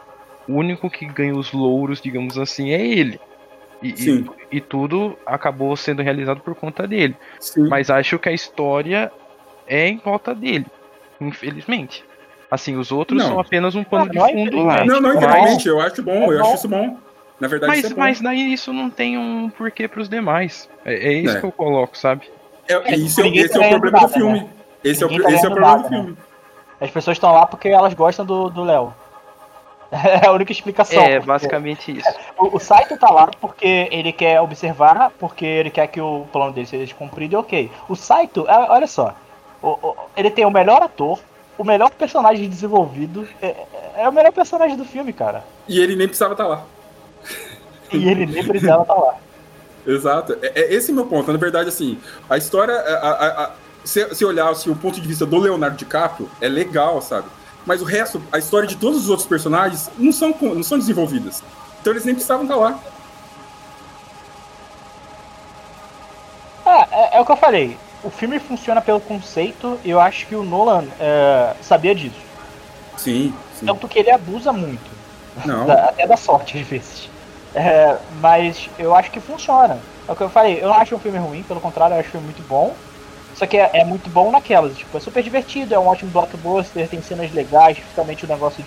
o único que ganha os louros, digamos assim, é ele. E tudo acabou sendo realizado por conta dele. Sim. Mas acho que a história é em volta dele, infelizmente. Assim, os outros são apenas um pano de fundo lá. Não, infelizmente, eu acho bom, eu acho isso bom. Na verdade, isso é bom. Mas daí isso não tem um porquê pros demais. É isso que eu coloco, sabe? Esse é o problema do filme. Esse é o problema do filme. As pessoas estão lá porque elas gostam do Léo. É a única explicação. É, basicamente isso. O Saito tá lá porque ele quer observar, porque ele quer que o plano dele seja cumprido e ok. O Saito, olha só, ele tem o melhor ator, o melhor personagem desenvolvido, é o melhor personagem do filme, cara. E ele nem precisava estar lá. Exato. Esse é o meu ponto. Na verdade, assim, a história... Se olhar assim, o ponto de vista do Leonardo DiCaprio, é legal, sabe? Mas o resto, a história de todos os outros personagens não são desenvolvidas. Então eles nem precisavam estar lá. É o que eu falei. O filme funciona pelo conceito e eu acho que o Nolan sabia disso. Sim. Tanto que ele abusa muito. Não. Até da sorte, às vezes. Mas eu acho que funciona. É o que eu falei, eu não acho um filme ruim, pelo contrário, eu acho um filme muito bom. Só que é muito bom naquelas, tipo, é super divertido, é um ótimo blockbuster, tem cenas legais, principalmente o negócio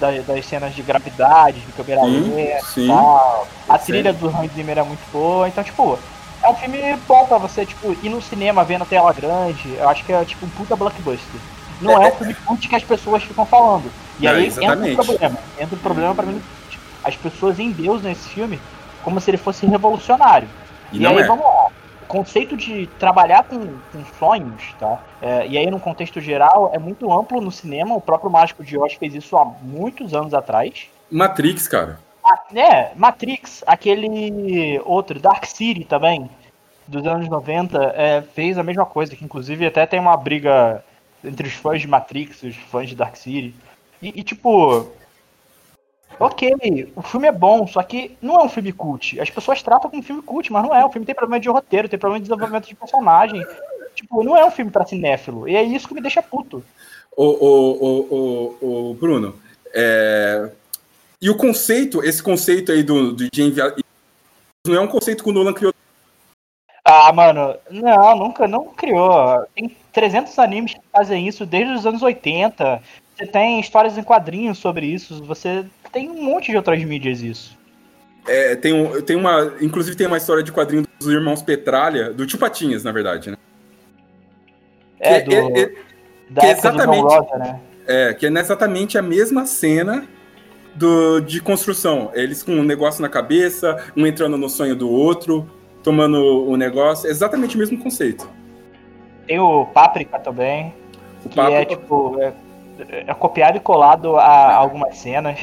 das cenas de gravidade, de câmera lenta e tal. A trilha do Hans Zimmer é muito boa, então, tipo, é um filme bom pra você, tipo, ir no cinema vendo a tela grande, eu acho que é, tipo, um puta blockbuster. Não é um filme cult que as pessoas ficam falando. E aí entra um problema pra mim, tipo, as pessoas endeusam esse filme como se ele fosse revolucionário. E aí, vamos lá. O conceito de trabalhar com sonhos, tá? E aí, num contexto geral, é muito amplo no cinema. O próprio Mágico de Oz fez isso há muitos anos atrás. Matrix, cara. Matrix, aquele outro, Dark City também, dos anos 90, fez a mesma coisa, que inclusive até tem uma briga entre os fãs de Matrix e os fãs de Dark City. E tipo... Ok, o filme é bom, só que não é um filme cult. As pessoas tratam como um filme cult, mas não é. O filme tem problema de roteiro, tem problema de desenvolvimento de personagem. Tipo, não é um filme pra cinéfilo. E é isso que me deixa puto. Ô Bruno, e o conceito, esse conceito aí de enviar... Não é um conceito que o Nolan criou? Ah, mano, não criou. Tem 300 animes que fazem isso desde os anos 80. Você tem histórias em quadrinhos sobre isso, você... Tem um monte de outras mídias isso. Inclusive tem uma história de quadrinho dos irmãos Petralha, do Tio Patinhas, na verdade, né? Que é exatamente a mesma cena de construção. Eles com um negócio na cabeça, um entrando no sonho do outro, tomando o negócio. É exatamente o mesmo conceito. Tem o Páprica também, Páprica... é copiado e colado a algumas cenas.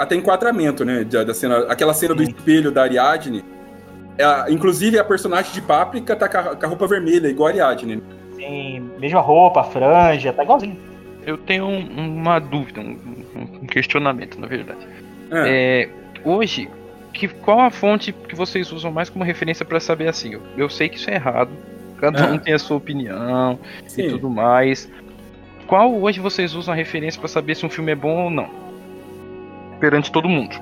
Até enquadramento, né, da cena, aquela cena do espelho da Ariadne, inclusive a personagem de Páprica tá com a roupa vermelha, igual a Ariadne. Sim, mesma roupa, franja, tá igualzinho. Eu tenho uma dúvida, um questionamento, na verdade. Hoje, qual a fonte que vocês usam mais como referência pra saber assim? Eu sei que isso é errado, cada um tem a sua opinião e tudo mais. Qual hoje vocês usam a referência pra saber se um filme é bom ou não? Perante todo mundo.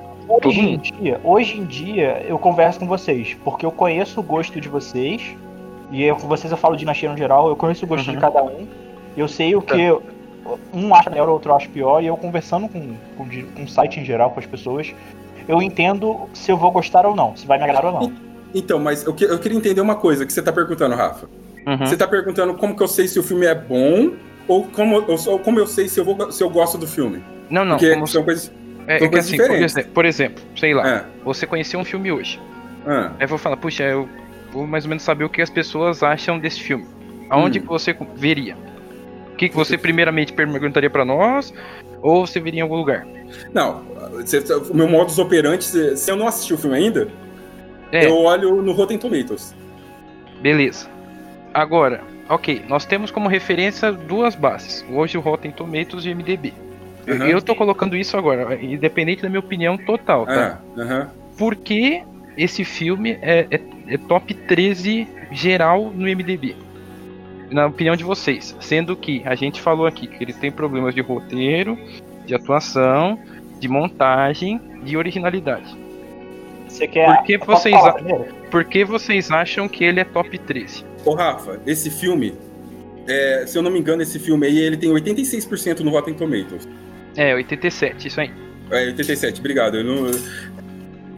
Hoje em dia, eu converso com vocês, porque eu conheço o gosto de vocês, e com vocês eu falo de dinastia no geral, eu conheço o gosto de cada um, eu sei o que um acha melhor, o outro acha pior, e eu conversando com o site em geral, com as pessoas, eu entendo se eu vou gostar ou não, se vai me agradar ou não. Então, mas eu queria entender uma coisa que você tá perguntando, Rafa. Você tá perguntando como que eu sei se o filme é bom, ou como eu sei se eu gosto do filme. Não. Porque são coisas... que assim, por exemplo, sei lá, você conheceu um filme hoje. Aí eu vou falar, puxa, eu vou mais ou menos saber o que as pessoas acham desse filme. Aonde que você veria? O que você primeiramente perguntaria pra nós? Ou você veria em algum lugar? Não, o meu modus operandi, se eu não assisti o filme ainda, eu olho no Rotten Tomatoes. Beleza. Agora, ok, nós temos como referência duas bases. Hoje o Rotten Tomatoes e o IMDb. Eu tô colocando isso agora, independente da minha opinião total, tá? Por que esse filme é top 13 geral no IMDb? Na opinião de vocês. Sendo que a gente falou aqui que ele tem problemas de roteiro, de atuação, de montagem, de originalidade. Por que vocês acham que ele é top 13? Ô Rafa, esse filme, se eu não me engano, esse filme aí ele tem 86% no Rotten Tomatoes. 87, isso aí. 87, obrigado.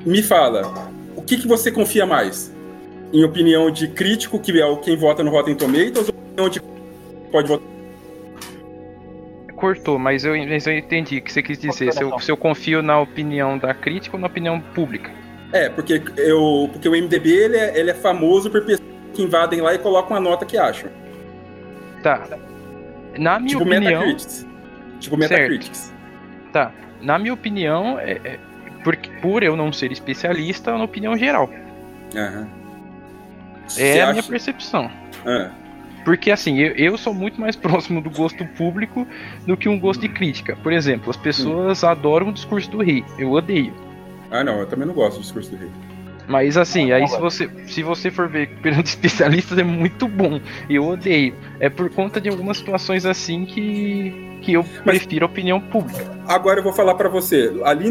Me fala, o que você confia mais? Em opinião de crítico, que é quem vota no Rotten Tomatoes, ou onde pode votar? Cortou, mas eu entendi o que você quis dizer. Se eu confio na opinião da crítica ou na opinião pública? Porque o IMDb ele é famoso por pessoas que invadem lá e colocam a nota que acham. Tá. Na minha opinião... Tipo Metacritic. Tá. Na minha opinião, por eu não ser especialista, é uma opinião geral. A minha percepção. Porque assim, eu sou muito mais próximo do gosto público do que um gosto de crítica. Por exemplo, as pessoas adoram o Discurso do Rei. Eu odeio. Não, eu também não gosto do Discurso do Rei. Mas assim, se você for ver perante especialistas, é muito bom. Eu odeio. É por conta de algumas situações assim que eu prefiro a opinião pública. Agora eu vou falar pra você. Ali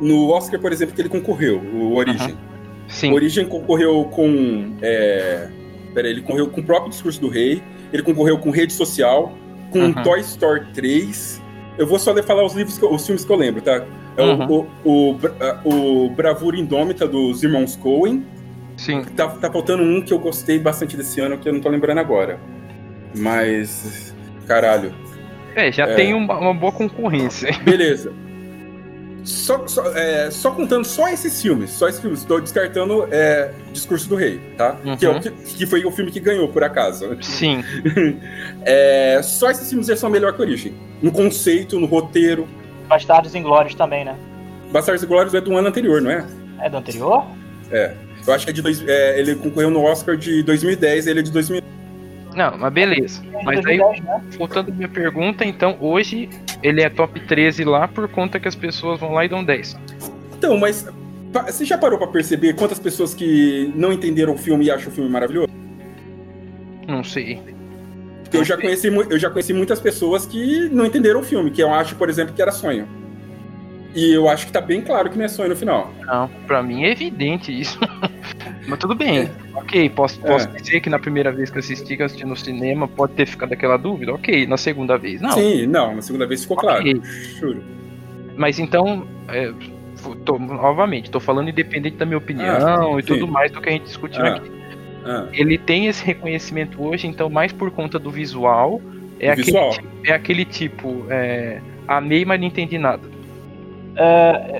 no Oscar, por exemplo, que ele concorreu, o Origem. Sim. Origem concorreu com... ele concorreu com o próprio Discurso do Rei, ele concorreu com Rede Social, com Toy Story 3. Eu vou só falar os filmes que eu lembro, tá? É o Bravura Indômita dos Irmãos Coen. Sim. Tá faltando um que eu gostei bastante desse ano, que eu não tô lembrando agora. Mas... caralho. Tem uma boa concorrência. Beleza. Só contando só esses filmes, estou descartando Discurso do Rei, tá? Uhum. Que foi o filme que ganhou, por acaso. Sim. Só esses filmes eles são melhor que a Origem. No conceito, no roteiro. Bastardos Inglórios também, né? Bastardos Inglórios é do ano anterior, não é? É do anterior? É. Eu acho que ele concorreu no Oscar de 2010, ele é de 2009. Não, mas beleza. Mas aí, voltando à minha pergunta, então, hoje ele é top 13 lá por conta que as pessoas vão lá e dão 10. Então, mas você já parou pra perceber quantas pessoas que não entenderam o filme e acham o filme maravilhoso? Não sei. Eu já conheci muitas pessoas que não entenderam o filme, que eu acho, por exemplo, que era sonho. E eu acho que tá bem claro que não é sonho no final. Não, pra mim é evidente isso. Mas tudo bem, ok, posso dizer que na primeira vez que assisti no cinema pode ter ficado aquela dúvida, ok, na segunda vez não. Sim, não, na segunda vez ficou claro, juro. Mas então, novamente, tô falando independente da minha opinião tudo mais do que a gente discutiu aqui. Ele tem esse reconhecimento hoje, então mais por conta do visual, é aquele tipo, amei, mas não entendi nada.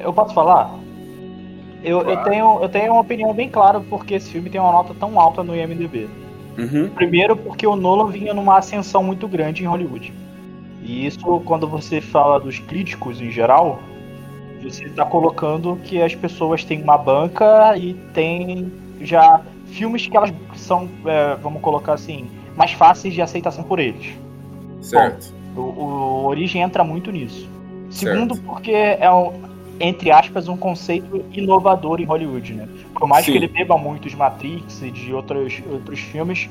Eu posso falar? Eu tenho uma opinião bem clara porque esse filme tem uma nota tão alta no IMDb. Uhum. Primeiro porque o Nolan vinha numa ascensão muito grande em Hollywood. E isso, quando você fala dos críticos em geral, você está colocando que as pessoas têm uma banca e tem já filmes que elas são, vamos colocar assim, mais fáceis de aceitação por eles. Certo. Bom, o Origem entra muito nisso. Segundo, certo, porque é um... entre aspas, um conceito inovador em Hollywood, né? Por mais, sim, que ele beba muito de Matrix e de outros filmes,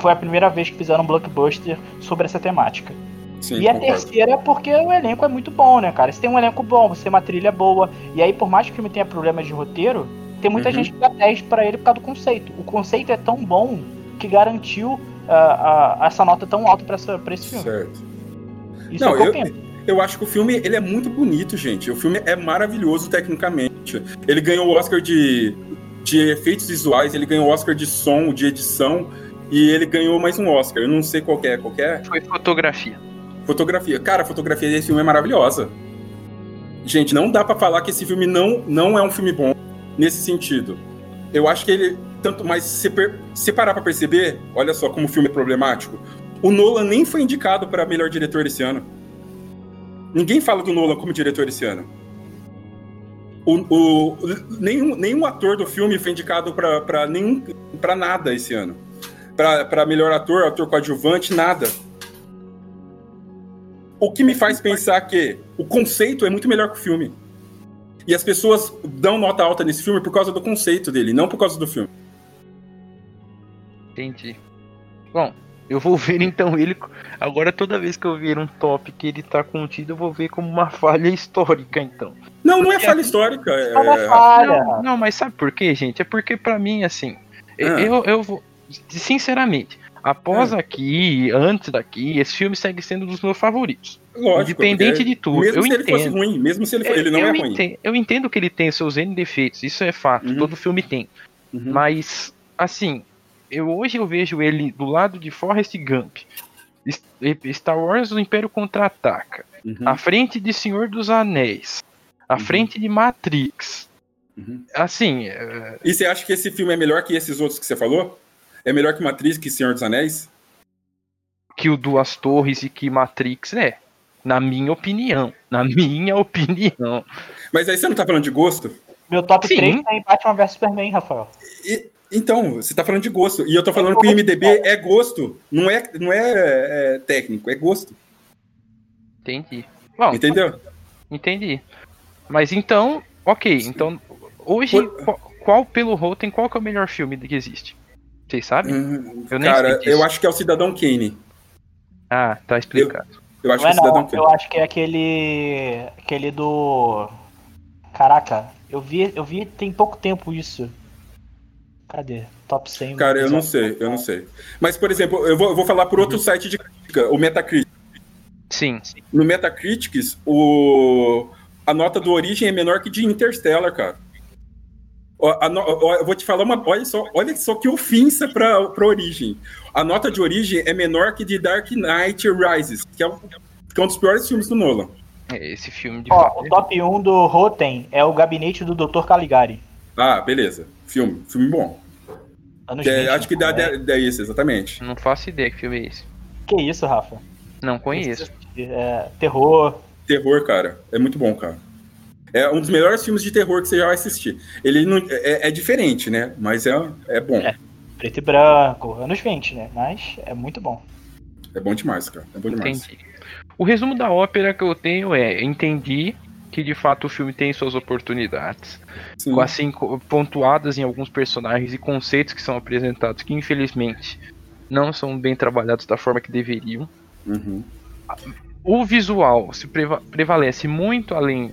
foi a primeira vez que fizeram um blockbuster sobre essa temática. Sim, e a terceira é porque o elenco é muito bom, né, cara? Você tem um elenco bom, você tem uma trilha boa, e aí por mais que o filme tenha problemas de roteiro, tem muita gente que dá 10 pra ele por causa do conceito. O conceito é tão bom que garantiu essa nota tão alta pra esse filme. Certo. Isso é o que eu penso. Eu acho que o filme, ele é muito bonito, gente. O filme é maravilhoso tecnicamente. Ele ganhou o Oscar de efeitos visuais, ele ganhou o Oscar de som, de edição, e ele ganhou mais um Oscar. Eu não sei qual é. Foi fotografia. Fotografia. Cara, a fotografia desse filme é maravilhosa. Gente, não dá pra falar que esse filme não é um filme bom nesse sentido. Eu acho que ele, tanto mais se parar pra perceber, olha só como o filme é problemático. O Nolan nem foi indicado pra melhor diretor esse ano. Ninguém fala do Nolan como diretor esse ano. Nenhum ator do filme foi indicado pra nada esse ano. Pra melhor ator, ator coadjuvante, nada. O que me faz pensar que o conceito é muito melhor que o filme. E as pessoas dão nota alta nesse filme por causa do conceito dele, não por causa do filme. Entendi. Bom... eu vou ver então ele, agora toda vez que eu ver um top que ele tá contido, eu vou ver como uma falha histórica então. Não, não é falha histórica. É uma falha. Não, mas sabe por quê, gente? É porque pra mim, assim, eu vou, sinceramente, após aqui, antes daqui, esse filme segue sendo um dos meus favoritos. Lógico. Independente de tudo. Mesmo se ele fosse ruim, mesmo se ele não é ruim. Eu entendo que ele tem seus N defeitos, isso é fato, todo filme tem. Uhum. Mas, assim... Hoje eu vejo ele do lado de Forrest Gump, Star Wars, o Império Contra-Ataca, à frente de Senhor dos Anéis, à frente de Matrix. Uhum. Assim... E você acha que esse filme é melhor que esses outros que você falou? É melhor que Matrix, que Senhor dos Anéis? Que o Duas Torres e que Matrix é. Na minha opinião. Mas aí você não tá falando de gosto? Meu top 3 é Batman vs Superman, Rafael. Então, você tá falando de gosto. E eu tô falando que o IMDB é gosto. Não é técnico, é gosto. Entendi. Bom, entendeu? Entendi. Mas então, ok. Então, hoje, pelo Rotten, qual que é o melhor filme que existe? Vocês sabem? Eu acho que é o Cidadão Kane. Ah, tá explicado. Eu acho que é o Cidadão Kane. Eu acho que é aquele do... Caraca, eu vi tem pouco tempo isso. Cadê? Top 100? Cara, eu não sei, eu não sei. Mas, por exemplo, eu vou falar por outro site de crítica, o Metacritic. Sim. No Metacritic, a nota do Origem é menor que de Interstellar, cara. Eu vou te falar uma... Olha só que ofensa pra Origem. A nota de Origem é menor que de Dark Knight Rises, que é um dos piores filmes do Nolan. Esse filme de... o top 1 do Rotten é o Gabinete do Dr. Caligari. Ah, beleza. Filme bom. Acho que dá 10, exatamente. Não faço ideia que filme é esse. Que isso, Rafa? Não conheço. É, terror. Terror, cara. É muito bom, cara. É um dos melhores filmes de terror que você já vai assistir. Ele não, é diferente, né? Mas é bom. É, preto e branco, anos 20, né? Mas é muito bom. É bom demais, cara. É bom demais. Entendi. O resumo da ópera que eu tenho é: entendi que de fato o filme tem suas oportunidades, sim, assim pontuadas em alguns personagens e conceitos que são apresentados, que infelizmente não são bem trabalhados da forma que deveriam. Uhum. O visual se prevalece muito além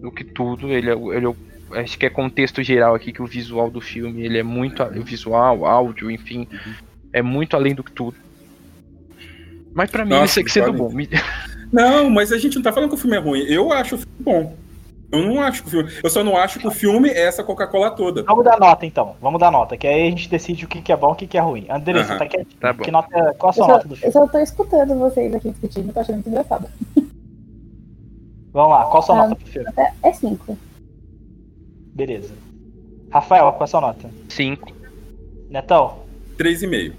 do que tudo. Acho que é contexto geral aqui que o visual do filme, ele é muito o visual, áudio, enfim, é muito além do que tudo. Mas pra mim isso é que sendo bom. Não, mas a gente não tá falando que o filme é ruim. Eu acho o filme bom. Eu não acho que o filme... Eu só não acho que o filme é essa Coca-Cola toda. Vamos dar nota, então. Vamos dar nota, que aí a gente decide o que é bom e o que é ruim. André, você tá quietinho. Tá bom. Qual a sua nota do filme? Eu só tô escutando vocês aqui discutindo, tô achando muito engraçado. Vamos lá, qual a sua nota pro filme? É 5. Beleza. Rafael, qual a sua nota? 5. Netão? 3,5.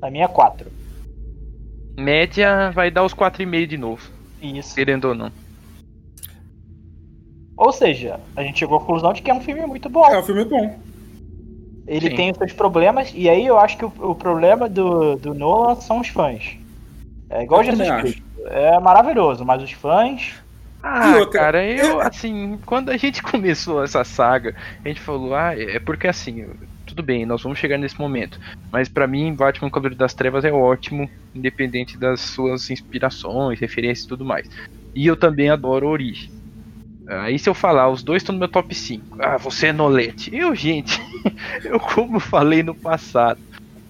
A minha é 4. Média vai dar os 4,5 de novo. Isso. Querendo ou não. Ou seja, a gente chegou à conclusão de que é um filme muito bom. É um filme bom. Ele tem os seus problemas, e aí eu acho que o problema do Nolan são os fãs. É igual Jesus Cristo. É maravilhoso, mas os fãs... cara, assim, quando a gente começou essa saga, a gente falou, é porque assim... Tudo bem, nós vamos chegar nesse momento. Mas pra mim, Batman Cavaleiro das Trevas é ótimo, independente das suas inspirações, referências e tudo mais. E eu também adoro Origem. Aí se eu falar, os dois estão no meu top 5. Você é Nolete. Gente, eu como falei no passado,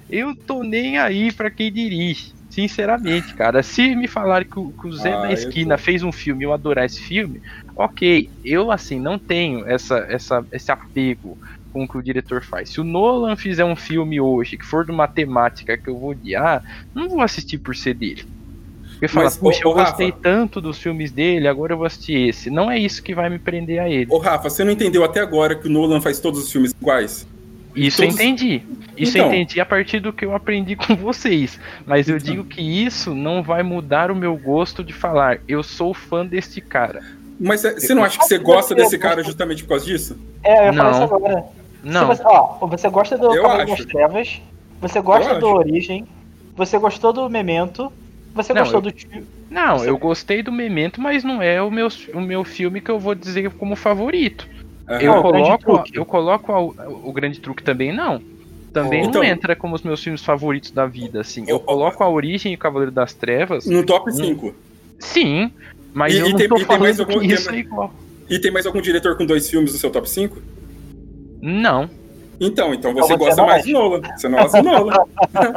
eu tô nem aí pra quem dirige. Sinceramente, cara. Se me falar que o Zé da Esquina fez um filme e eu adorar esse filme, ok. Eu, assim, não tenho esse apego com o que o diretor faz. Se o Nolan fizer um filme hoje que for de uma temática que eu vou odiar, não vou assistir por ser dele. Porque fala, eu gostei tanto dos filmes dele, agora eu vou assistir esse. Não é isso que vai me prender a ele. Ô Rafa, você não entendeu até agora que o Nolan faz todos os filmes iguais? Isso eu entendi. Isso eu entendi a partir do que eu aprendi com vocês. Mas eu digo que isso não vai mudar o meu gosto de falar, eu sou fã desse cara. Mas você não acha que você gosta desse cara justamente por causa disso? É, eu falo isso agora. Não. Você gosta do Cavaleiro das Trevas, você gosta do Origem, você gostou do Memento, você gostou do Tio. Não, eu gostei do Memento, mas não é o meu filme que eu vou dizer como favorito. Uhum. Eu coloco o Grande Truque também, não. Também não entra como os meus filmes favoritos da vida, assim. Eu coloco a Origem e o Cavaleiro das Trevas... No top 5. Sim, mas eu não tô falando que isso é igual. E tem mais algum diretor com 2 filmes no seu top 5? Não. Então você gosta mais de Nolan. Você não gosta de Nolan.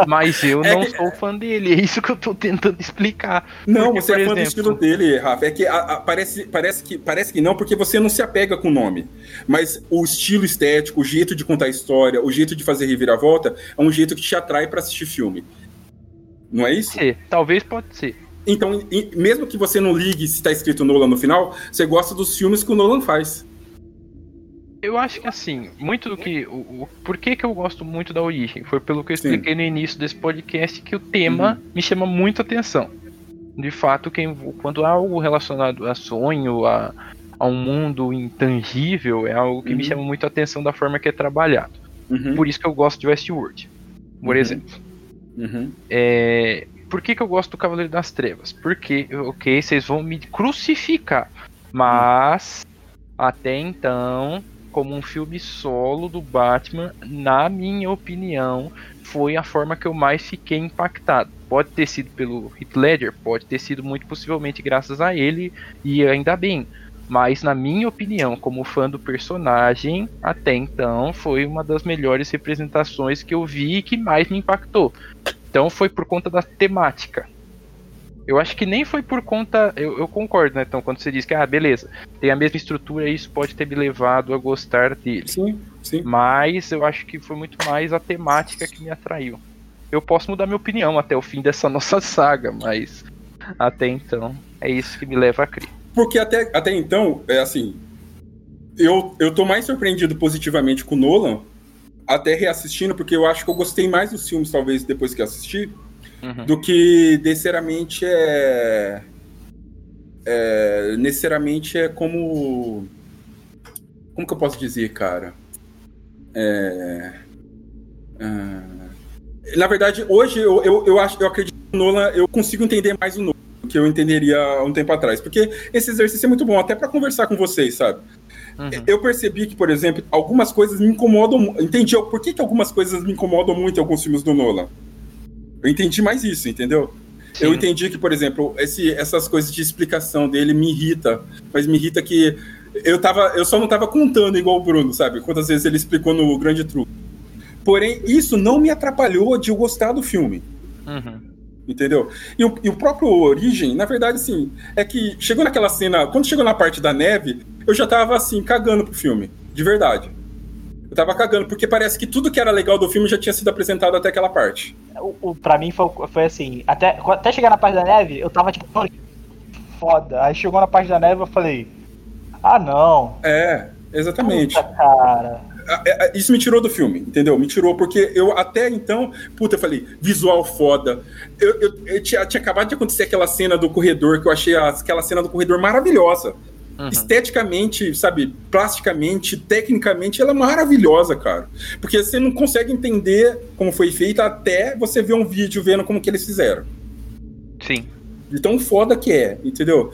Mas eu não sou fã dele. É isso que eu tô tentando explicar. Não, porque, você é fã do estilo dele, Rafa. É que parece que não, porque você não se apega com o nome. Mas o estilo estético, o jeito de contar a história, o jeito de fazer reviravolta, é um jeito que te atrai pra assistir filme. Não é isso? Talvez pode ser. Então, mesmo que você não ligue se tá escrito Nolan no final, você gosta dos filmes que o Nolan faz. Eu acho que assim, muito do que... Por que eu gosto muito da Origem? Foi pelo que eu expliquei no início desse podcast, que o tema me chama muito a atenção. De fato, quando há algo relacionado a sonho, a um mundo intangível, é algo que me chama muito a atenção da forma que é trabalhado. Por isso que eu gosto de Westworld, por exemplo. Por que eu gosto do Cavaleiro das Trevas? Porque, ok, vocês vão me crucificar, mas até então... como um filme solo do Batman, na minha opinião, foi a forma que eu mais fiquei impactado. Pode ter sido pelo Heath Ledger, pode ter sido muito possivelmente graças a ele, e ainda bem. Mas, na minha opinião, como fã do personagem, até então foi uma das melhores representações que eu vi e que mais me impactou. Então foi por conta da temática. Eu acho que nem foi por conta... Eu concordo, né? Então, quando você diz que, beleza, tem a mesma estrutura, isso pode ter me levado a gostar dele. Sim, sim. Mas eu acho que foi muito mais a temática que me atraiu. Eu posso mudar minha opinião até o fim dessa nossa saga, mas até então é isso que me leva a crer. Porque até então, é assim, eu tô mais surpreendido positivamente com o Nolan, até reassistindo, porque eu acho que eu gostei mais dos filmes, talvez, depois que assisti, do que necessariamente é como... Como que eu posso dizer, cara? Na verdade, hoje eu acredito que o Nolan, eu consigo entender mais o Nolan que eu entenderia há um tempo atrás, porque esse exercício é muito bom, até para conversar com vocês, sabe? Uhum. Eu percebi que, por exemplo, algumas coisas me incomodam, entendi por que algumas coisas me incomodam muito em alguns filmes do Nolan. Eu entendi mais isso, entendeu? Sim. Eu entendi que, por exemplo, essas coisas de explicação dele me irrita, mas me irrita que eu só não tava contando igual o Bruno, sabe? Quantas vezes ele explicou no Grande Truque. Porém, isso não me atrapalhou de eu gostar do filme. Uhum. Entendeu? E o próprio Origem, na verdade, assim, é que chegou naquela cena, quando chegou na parte da neve, eu já tava, assim, cagando pro filme, de verdade. Eu tava cagando, porque parece que tudo que era legal do filme já tinha sido apresentado até aquela parte. Pra mim foi assim, até chegar na parte da neve, eu tava tipo, foda. Aí chegou na parte da neve, eu falei, não. É, exatamente. Puta, cara. Isso me tirou do filme, entendeu? Me tirou, porque eu até então... Puta, eu falei, visual foda. Eu tinha acabado de acontecer aquela cena do corredor, que eu achei aquela cena do corredor maravilhosa. Uhum. Esteticamente, sabe? Plasticamente, tecnicamente, ela é maravilhosa, cara. Porque você não consegue entender como foi feita até você ver um vídeo vendo como que eles fizeram. Sim. De tão foda que é, entendeu?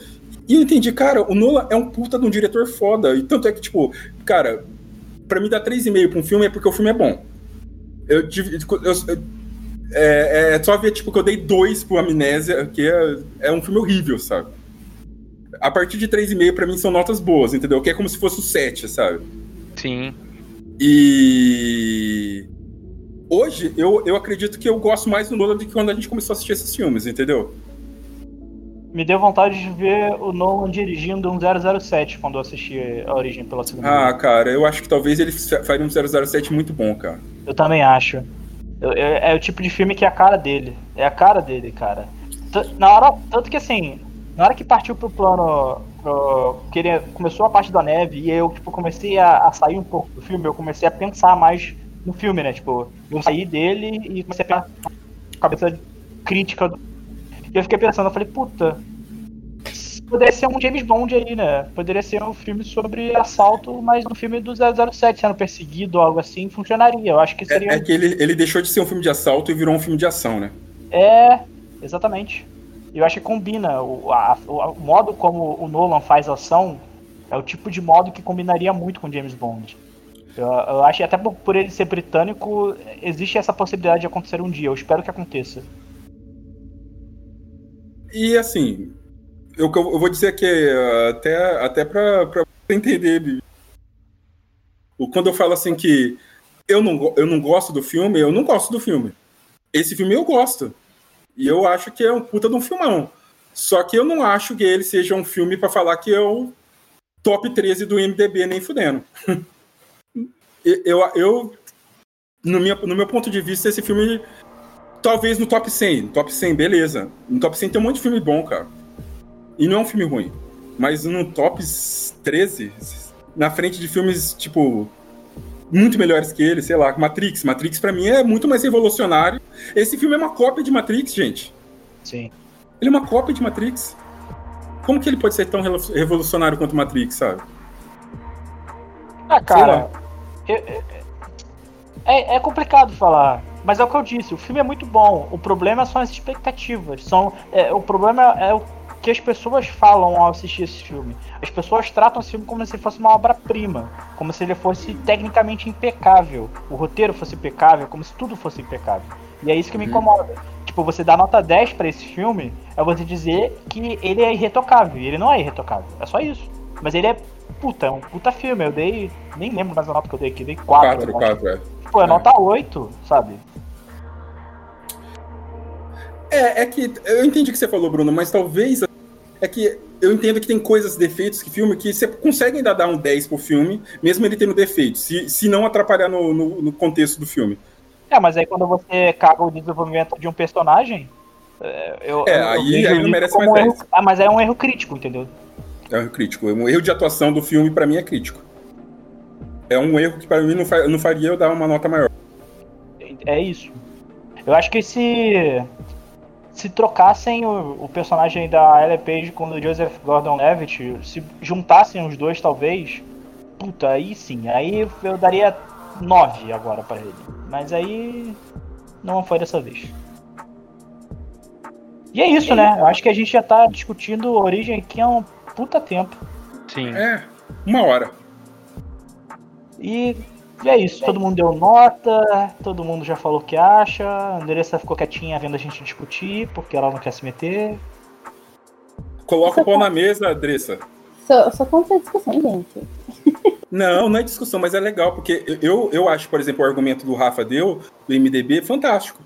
E eu entendi, cara, o Nolan é um puta de um diretor foda. E tanto é que, tipo, cara... Pra mim, dar 3,5 pra um filme é porque o filme é bom. Só ver, tipo, que eu dei 2 pro Amnésia, que é um filme horrível, sabe? A partir de 3,5, pra mim, são notas boas, entendeu? Que é como se fosse o 7, sabe? Sim. E... Hoje, eu acredito que eu gosto mais do Nolan do que quando a gente começou a assistir esses filmes, entendeu? Me deu vontade de ver o Nolan dirigindo um 007 quando eu assisti a Origem pela segunda vez. Cara, eu acho que talvez ele faria um 007 muito bom, cara. Eu também acho. É o tipo de filme que é a cara dele. É a cara dele, cara. Tanto que assim, na hora que partiu pro plano... que ele começou a parte da neve e eu tipo, comecei a sair um pouco do filme, eu comecei a pensar mais no filme, né? Tipo, eu saí dele e comecei a pensar a cabeça crítica do... E eu fiquei pensando, eu falei, puta, poderia ser um James Bond aí, né? Poderia ser um filme sobre assalto, mas um filme do 007 sendo perseguido ou algo assim, funcionaria. Eu acho que seria... É que ele deixou de ser um filme de assalto e virou um filme de ação, né? É, exatamente. Eu acho que combina. O modo como o Nolan faz ação é o tipo de modo que combinaria muito com James Bond. Eu acho que até por ele ser britânico, existe essa possibilidade de acontecer um dia. Eu espero que aconteça. E assim, eu vou dizer que até pra entender, Bibi. Quando eu falo assim que eu não gosto do filme, eu não gosto do filme. Esse filme eu gosto. E eu acho que é um puta de um filmão. Só que eu não acho que ele seja um filme pra falar que é o top 13 do IMDb, nem fudendo. No meu ponto de vista, esse filme... Talvez no top 100. Top 100, beleza. No top 100 tem um monte de filme bom, cara. E não é um filme ruim. Mas no top 13, na frente de filmes, tipo, muito melhores que ele, sei lá, Matrix. Matrix, pra mim, é muito mais revolucionário. Esse filme é uma cópia de Matrix, gente. Sim. Ele é uma cópia de Matrix. Como que ele pode ser tão revolucionário quanto Matrix, sabe? Cara... É complicado falar... Mas é o que eu disse, o filme é muito bom. O problema são as expectativas. O problema é o que as pessoas falam ao assistir esse filme. As pessoas tratam esse filme como se ele fosse uma obra-prima. Como se ele fosse tecnicamente impecável. O roteiro fosse impecável, como se tudo fosse impecável. E é isso que me incomoda. Tipo, você dar nota 10 pra esse filme, é você dizer que ele é irretocável. E ele não é irretocável, é só isso. Mas ele é puta, é um puta filme. Eu dei, nem lembro mais a nota que eu dei aqui, dei 4. 4, é. Pô, é nota 8, sabe? É que eu entendi o que você falou, Bruno, mas talvez... É que eu entendo que tem coisas, defeitos que filme, que você consegue ainda dar um 10 pro filme, mesmo ele tendo defeitos, se não atrapalhar no contexto do filme. É, mas aí quando você caga o desenvolvimento de um personagem... aí não merece mais 10. Mas é um erro crítico, entendeu? É um erro crítico. Um erro de atuação do filme, pra mim, é crítico. É um erro que, pra mim, não faria eu dar uma nota maior. É isso. Eu acho que se trocassem o personagem da Ellen Page com o Joseph Gordon-Levitt, se juntassem os dois, talvez, puta, aí sim, aí eu daria 9 agora pra ele. Mas aí não foi dessa vez. E é isso, né? Eu acho que a gente já tá discutindo origem aqui há um puta tempo. Sim. É, 1 hora. E é isso, todo mundo deu nota, todo mundo já falou o que acha, a Andressa ficou quietinha vendo a gente discutir, porque ela não quer se meter. Coloca o pão na mesa, Andressa. Só conta a discussão, gente. Não é discussão, mas é legal, porque eu acho, por exemplo, o argumento do Rafa deu, do IMDb, fantástico.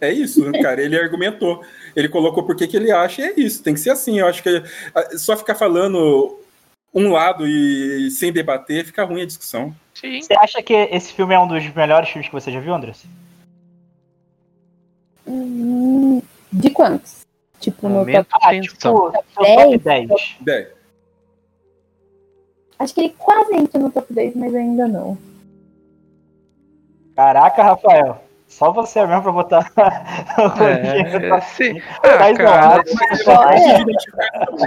É isso, cara, ele argumentou, ele colocou porque que ele acha, e é isso, tem que ser assim. Eu acho que só ficar falando... um lado e sem debater, fica ruim a discussão. Sim. Você acha que esse filme é um dos melhores filmes que você já viu, Andressa? De quantos? Tipo, no top 10. 10. Acho que ele quase entra no top 10, mas ainda não. Caraca, Rafael. Só você mesmo pra botar... sim.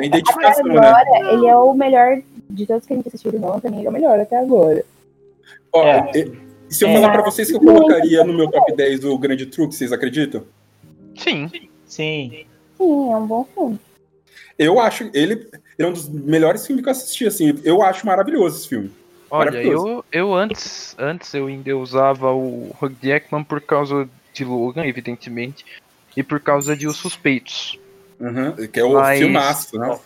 Identificação, né? Agora, ele é o melhor de todos que a gente assistiu, não, também ele é o melhor até agora. Ó, se eu falar pra vocês que eu colocaria no meu top 10 o Grande Truque, vocês acreditam? Sim. Sim, é um bom filme. Eu acho... Ele é um dos melhores filmes que eu assisti, assim. Eu acho maravilhoso esse filme. Olha, eu antes eu ainda usava o Hugh Jackman por causa de Logan, evidentemente, e por causa de Os Suspeitos. Que é o filmaço, né?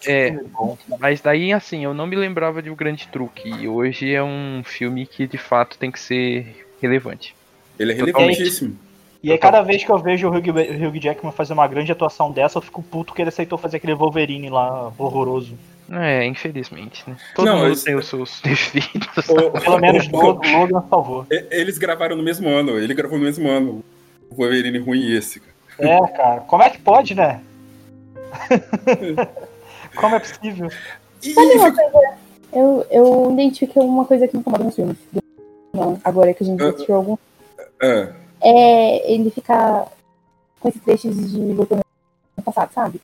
Mas daí, assim, eu não me lembrava de O Grande Truque, e hoje é um filme que, de fato, tem que ser relevante. Ele é relevantíssimo. E aí, cada vez que eu vejo o Hugh Jackman fazer uma grande atuação dessa, eu fico puto que ele aceitou fazer aquele Wolverine lá, horroroso. Infelizmente, né? Todo mundo tem os seus defeitos. Pelo menos Logan salvou. Eles gravaram no mesmo ano, ele gravou no mesmo ano. O Wolverine ruim e esse, cara. Cara, como é que pode, né? Como é possível? Sabe uma coisa? Eu identifiquei uma coisa que me incomoda nos filmes. Agora que a gente assistiu algum. Ele ficar com esses trechos de voltando no passado, sabe?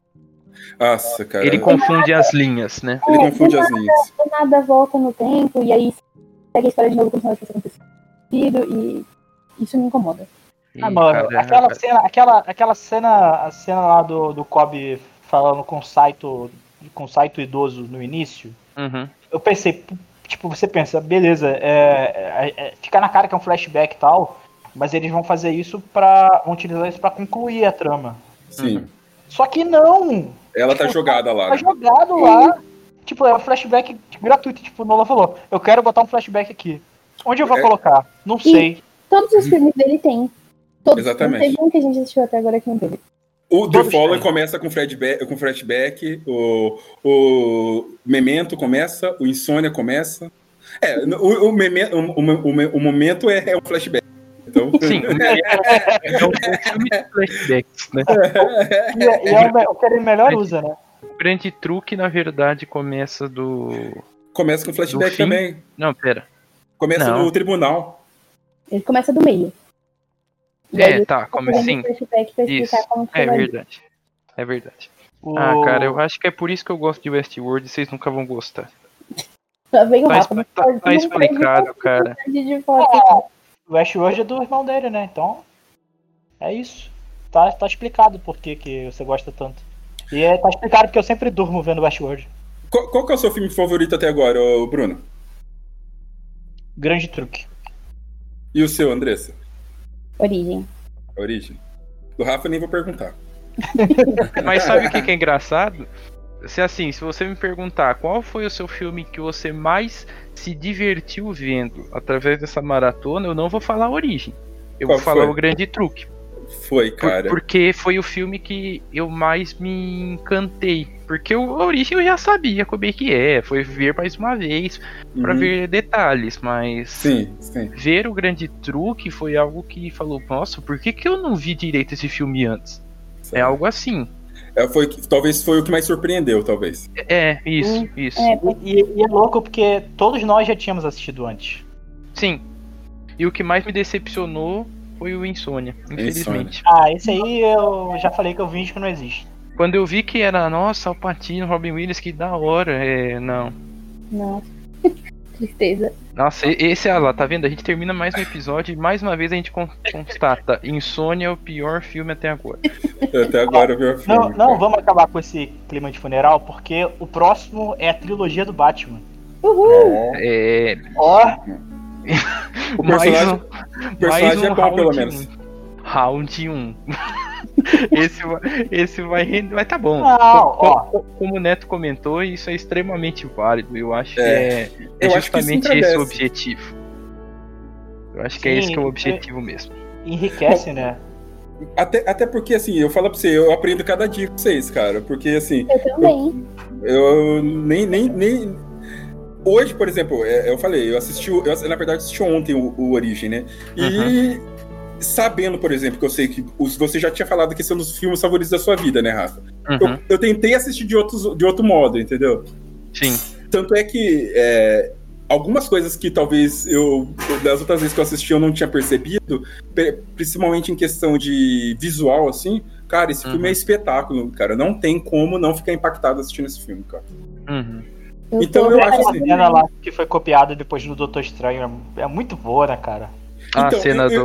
Nossa, cara. Ele confunde as linhas, né? Ele confunde as linhas. Do nada volta no tempo e aí segue a história de novo como se nada tivesse acontecido e isso me incomoda. Mano, aquela cena lá do Cobb falando com o Saito idoso no início, eu pensei, tipo, você pensa, beleza, fica na cara que é um flashback e tal, mas eles vão fazer isso vão utilizar isso pra concluir a trama. Sim. Só que não! Ela tá jogada lá. Tá jogado lá. Tipo, é um flashback gratuito. Tipo, o Nolan falou, eu quero botar um flashback aqui. Onde eu vou colocar? Não sei. Todos os filmes dele tem. Todos. Exatamente. Não tem um que a gente assistiu até agora que não teve. O The Fallen começa com flashback, o Memento começa, o Insônia começa. O Momento é um flashback. Então... Sim, é um filme de flashbacks, né? E é o que ele melhor usa, né? O Grande Truque, na verdade, começa com flashback também. Não, pera. Começa no tribunal. Ele começa do meio. Começa sim. Isso. É verdade. É verdade. Cara, eu acho que é por isso que eu gosto de Westworld e vocês nunca vão gostar. Tá explicado, cara. O Westworld é do irmão dele, né? Então, é isso. Tá explicado por que você gosta tanto. E tá explicado porque eu sempre durmo vendo Westworld. Qual que é o seu filme favorito até agora, Bruno? Grande Truque. E o seu, Andressa? Origem. Do Rafa eu nem vou perguntar. Mas sabe o que é engraçado? Se assim, se você me perguntar qual foi o seu filme que você mais se divertiu vendo através dessa maratona, eu não vou falar a origem. Eu qual vou falar foi? O Grande Truque. Foi, cara. Porque foi o filme que eu mais me encantei. Porque a origem eu já sabia como é que é. Foi ver mais uma vez pra ver detalhes, mas sim. Ver o Grande Truque foi algo que falou, nossa, por que eu não vi direito esse filme antes? Sim. É algo assim. Talvez foi o que mais surpreendeu, talvez. Isso. E é louco porque todos nós já tínhamos assistido antes. Sim. E o que mais me decepcionou foi o Insônia, infelizmente. Esse aí eu já falei que eu vi que não existe. Quando eu vi que era, nossa, o Patino, Robin Williams, que da hora. Não. Tristeza. Nossa, esse é lá, tá vendo? A gente termina mais um episódio e mais uma vez a gente constata: Insônia é o pior filme até agora. Até agora é o pior filme. Não, vamos acabar com esse clima de funeral, porque o próximo é a trilogia do Batman. Uhul! O personagem é qual, pelo menos? Round 1. Esse vai render, mas tá bom. Como o Neto comentou, isso é extremamente válido. Eu acho que é justamente esse o objetivo. Eu acho que é esse que é o objetivo mesmo. Enriquece, né? Até porque, assim, eu falo pra você, eu aprendo cada dia com vocês, cara. Porque, assim... Eu também. Eu nem... Hoje, por exemplo, eu falei, eu assisti ontem o Origem, né? E... Uhum. Sabendo, por exemplo, que eu sei que você já tinha falado que são os filmes favoritos da sua vida, né, Rafa? Uhum. Eu tentei assistir de outro modo, entendeu? Sim. Tanto é que algumas coisas que talvez das outras vezes que eu assisti eu não tinha percebido, principalmente em questão de visual, assim, cara, esse filme é espetáculo, cara. Não tem como não ficar impactado assistindo esse filme, cara. Uhum. Então eu acho assim... A cena lá que foi copiada depois do Doutor Estranho é muito boa, né, cara? Então, a cena e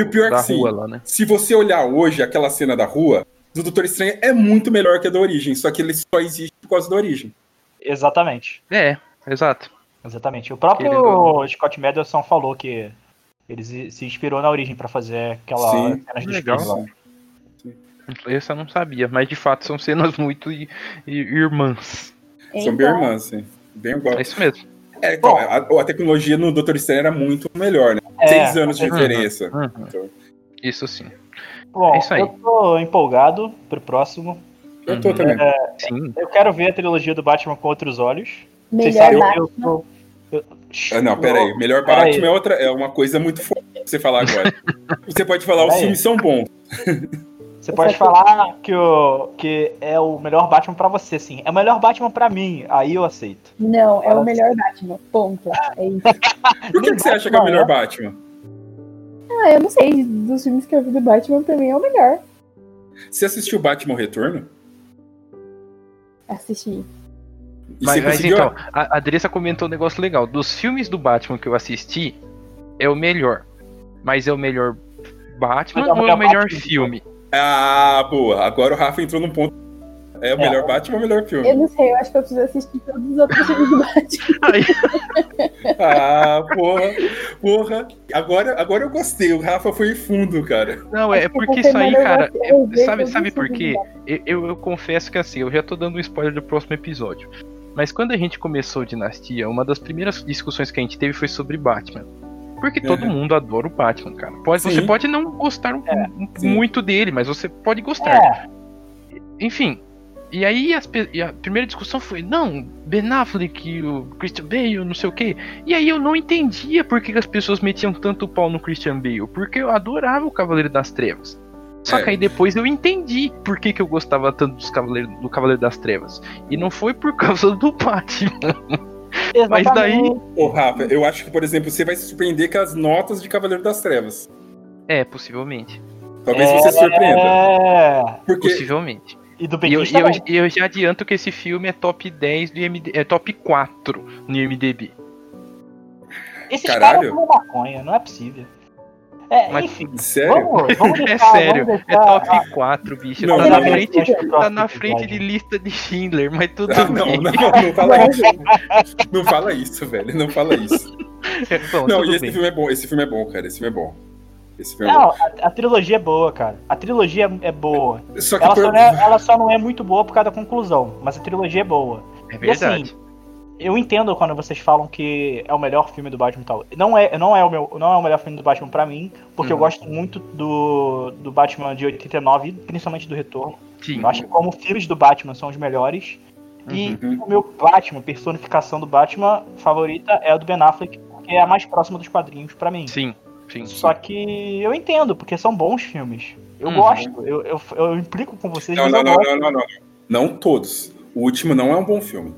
o pior é que sim, lá, né? Se você olhar hoje aquela cena da rua, do Doutor Estranho é muito melhor que a da Origem, só que ele só existe por causa da Origem. Exatamente. Exato. Exatamente. O próprio Scott Mederson falou que ele se inspirou na Origem pra fazer aquela cena de legal. Essa eu não sabia, mas de fato são cenas muito irmãs. Então. São bem irmãs, sim. Bem igual. É isso mesmo. Então, a tecnologia no Doutor Estranho era muito melhor, né? 6 anos de diferença. Então. Isso sim. Bom, é isso aí. Eu tô empolgado pro próximo. Eu tô também. Sim. Eu quero ver a trilogia do Batman com outros olhos. Melhor Batman. Não, peraí. Melhor Batman é uma coisa muito foda pra você falar agora. Você pode falar, os filmes são bons. Você pode falar que é o melhor Batman pra você, sim. É o melhor Batman pra mim, aí eu aceito. Não, é o melhor Batman, ponto. É isso. Por que você acha que é o melhor Batman? Eu não sei. Dos filmes que eu vi do Batman, pra mim é o melhor. Você assistiu Batman Retorno? Assisti. Mas então, a Andressa comentou um negócio legal. Dos filmes do Batman que eu assisti, é o melhor. Mas é o melhor Batman ou é o melhor filme? Ah, boa. Agora o Rafa entrou num ponto. É o melhor Batman ou o melhor filme? Eu não sei, eu acho que eu preciso assistir todos os outros filmes do Batman. Porra. Agora eu gostei. O Rafa foi fundo, cara. Não, é porque isso aí, cara. Sabe por quê? Eu confesso que assim, eu já tô dando um spoiler do próximo episódio. Mas quando a gente começou Dinastia, uma das primeiras discussões que a gente teve foi sobre Batman. Porque todo mundo adora o Batman, cara. Você pode não gostar muito dele, mas você pode gostar. Enfim, e aí a primeira discussão foi, não, Ben Affleck, o Christian Bale, não sei o quê. E aí eu não entendia por que as pessoas metiam tanto pau no Christian Bale, porque eu adorava o Cavaleiro das Trevas. Só que aí depois eu entendi por que eu gostava tanto do Cavaleiro das Trevas. E não foi por causa do Batman. Mas daí... Rafa, eu acho que, por exemplo, você vai se surpreender com as notas de Cavaleiro das Trevas. Possivelmente. Talvez você se surpreenda. Porque... Possivelmente. E do eu já adianto que esse filme é top 10 do IMDb, é top 4 no IMDb. Esses caras são maconha, não é possível. Mas, enfim, sério? Vamos deixar, sério, é top 4, bicho. Não, tá na frente de lista de Schindler, mas tudo bem. Não fala isso. Não fala isso, velho. Não fala isso. Bom, não, esse filme é bom, cara. Esse filme é bom. Esse filme. Não, a trilogia é boa, cara. A trilogia é boa. Só que ela só não é muito boa por causa da conclusão, mas a trilogia é boa. É verdade. E, assim, eu entendo quando vocês falam que é o melhor filme do Batman e tal. Não é o melhor filme do Batman pra mim, porque eu gosto muito do Batman de 89, principalmente do Retorno. Sim. Eu acho que como filmes do Batman são os melhores. E o meu Batman, personificação do Batman favorita é o do Ben Affleck, porque é a mais próxima dos quadrinhos pra mim. Sim. Só que eu entendo, porque são bons filmes. Eu gosto, eu implico com vocês. Não todos. O último não é um bom filme.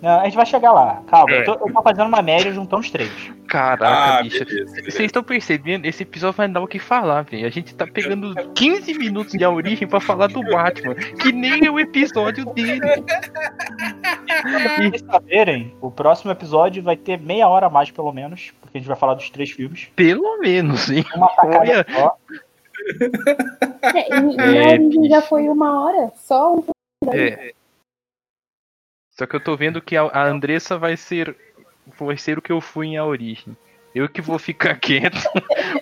Não, a gente vai chegar lá, calma, eu tô fazendo uma média juntando os três. Caraca, bicho, vocês estão percebendo? Esse episódio vai dar o que falar, velho. A gente tá pegando 15 minutos de origem pra falar do Batman, que nem é o episódio dele. Pra vocês saberem, o próximo episódio vai ter meia hora a mais, pelo menos, porque a gente vai falar dos três filmes. Pelo menos, sim. Uma tacada só. E já foi uma hora, só um pouquinho. Só que eu tô vendo que a Andressa vai ser o que eu fui em A Origem. Eu que vou ficar quieto,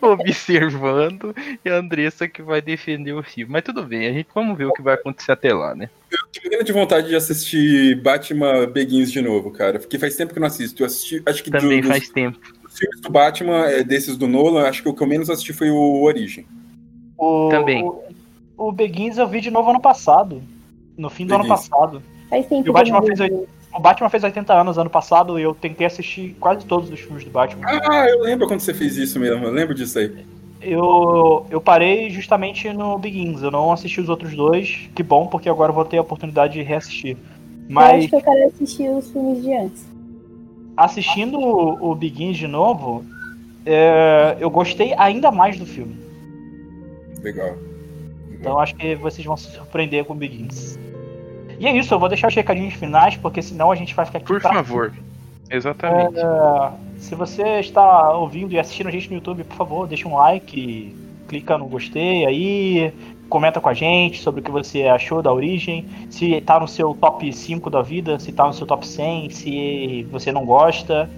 observando, e a Andressa que vai defender o filme. Mas tudo bem, vamos ver o que vai acontecer até lá, né? Eu tô pegando de vontade de assistir Batman Begins de novo, cara. Porque faz tempo que eu não assisto. Eu assisti, acho que também faz tempo. Os filmes do Batman, desses do Nolan, acho que o que eu menos assisti foi o Origem. Também. O Begins eu vi de novo ano passado. No fim do ano passado. O Batman fez 80 anos ano passado e eu tentei assistir quase todos os filmes do Batman. Ah, eu lembro quando você fez isso mesmo, eu lembro disso aí. Eu parei justamente no Begins, eu não assisti os outros dois, que bom, porque agora eu vou ter a oportunidade de reassistir. Mas eu acho que eu quero assistir os filmes de antes. Assistindo o Begins de novo, eu gostei ainda mais do filme. Legal. Então acho que vocês vão se surpreender com o Begins. E é isso, eu vou deixar os recadinhos finais, porque senão a gente vai ficar aqui. Por favor, exatamente. Se você está ouvindo e assistindo a gente no YouTube, por favor, deixa um like, clica no gostei aí, comenta com a gente sobre o que você achou da Origem, se está no seu top 5 da vida, se está no seu top 100, se você não gosta.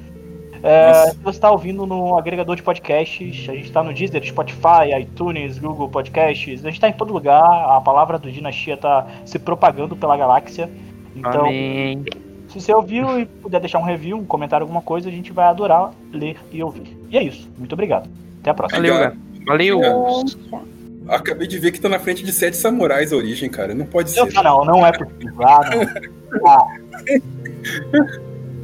Se você está ouvindo no agregador de podcasts, a gente está no Deezer, Spotify, iTunes, Google Podcasts, a gente está em todo lugar, a palavra do Dinastia está se propagando pela galáxia. Então, amém. Se você ouviu e puder deixar um review, um comentário, alguma coisa, a gente vai adorar ler e ouvir. E é isso, muito obrigado, até a próxima. Valeu. Acabei de ver que tá na frente de 7 samurais a Origem, cara, não pode ser. Não é possível.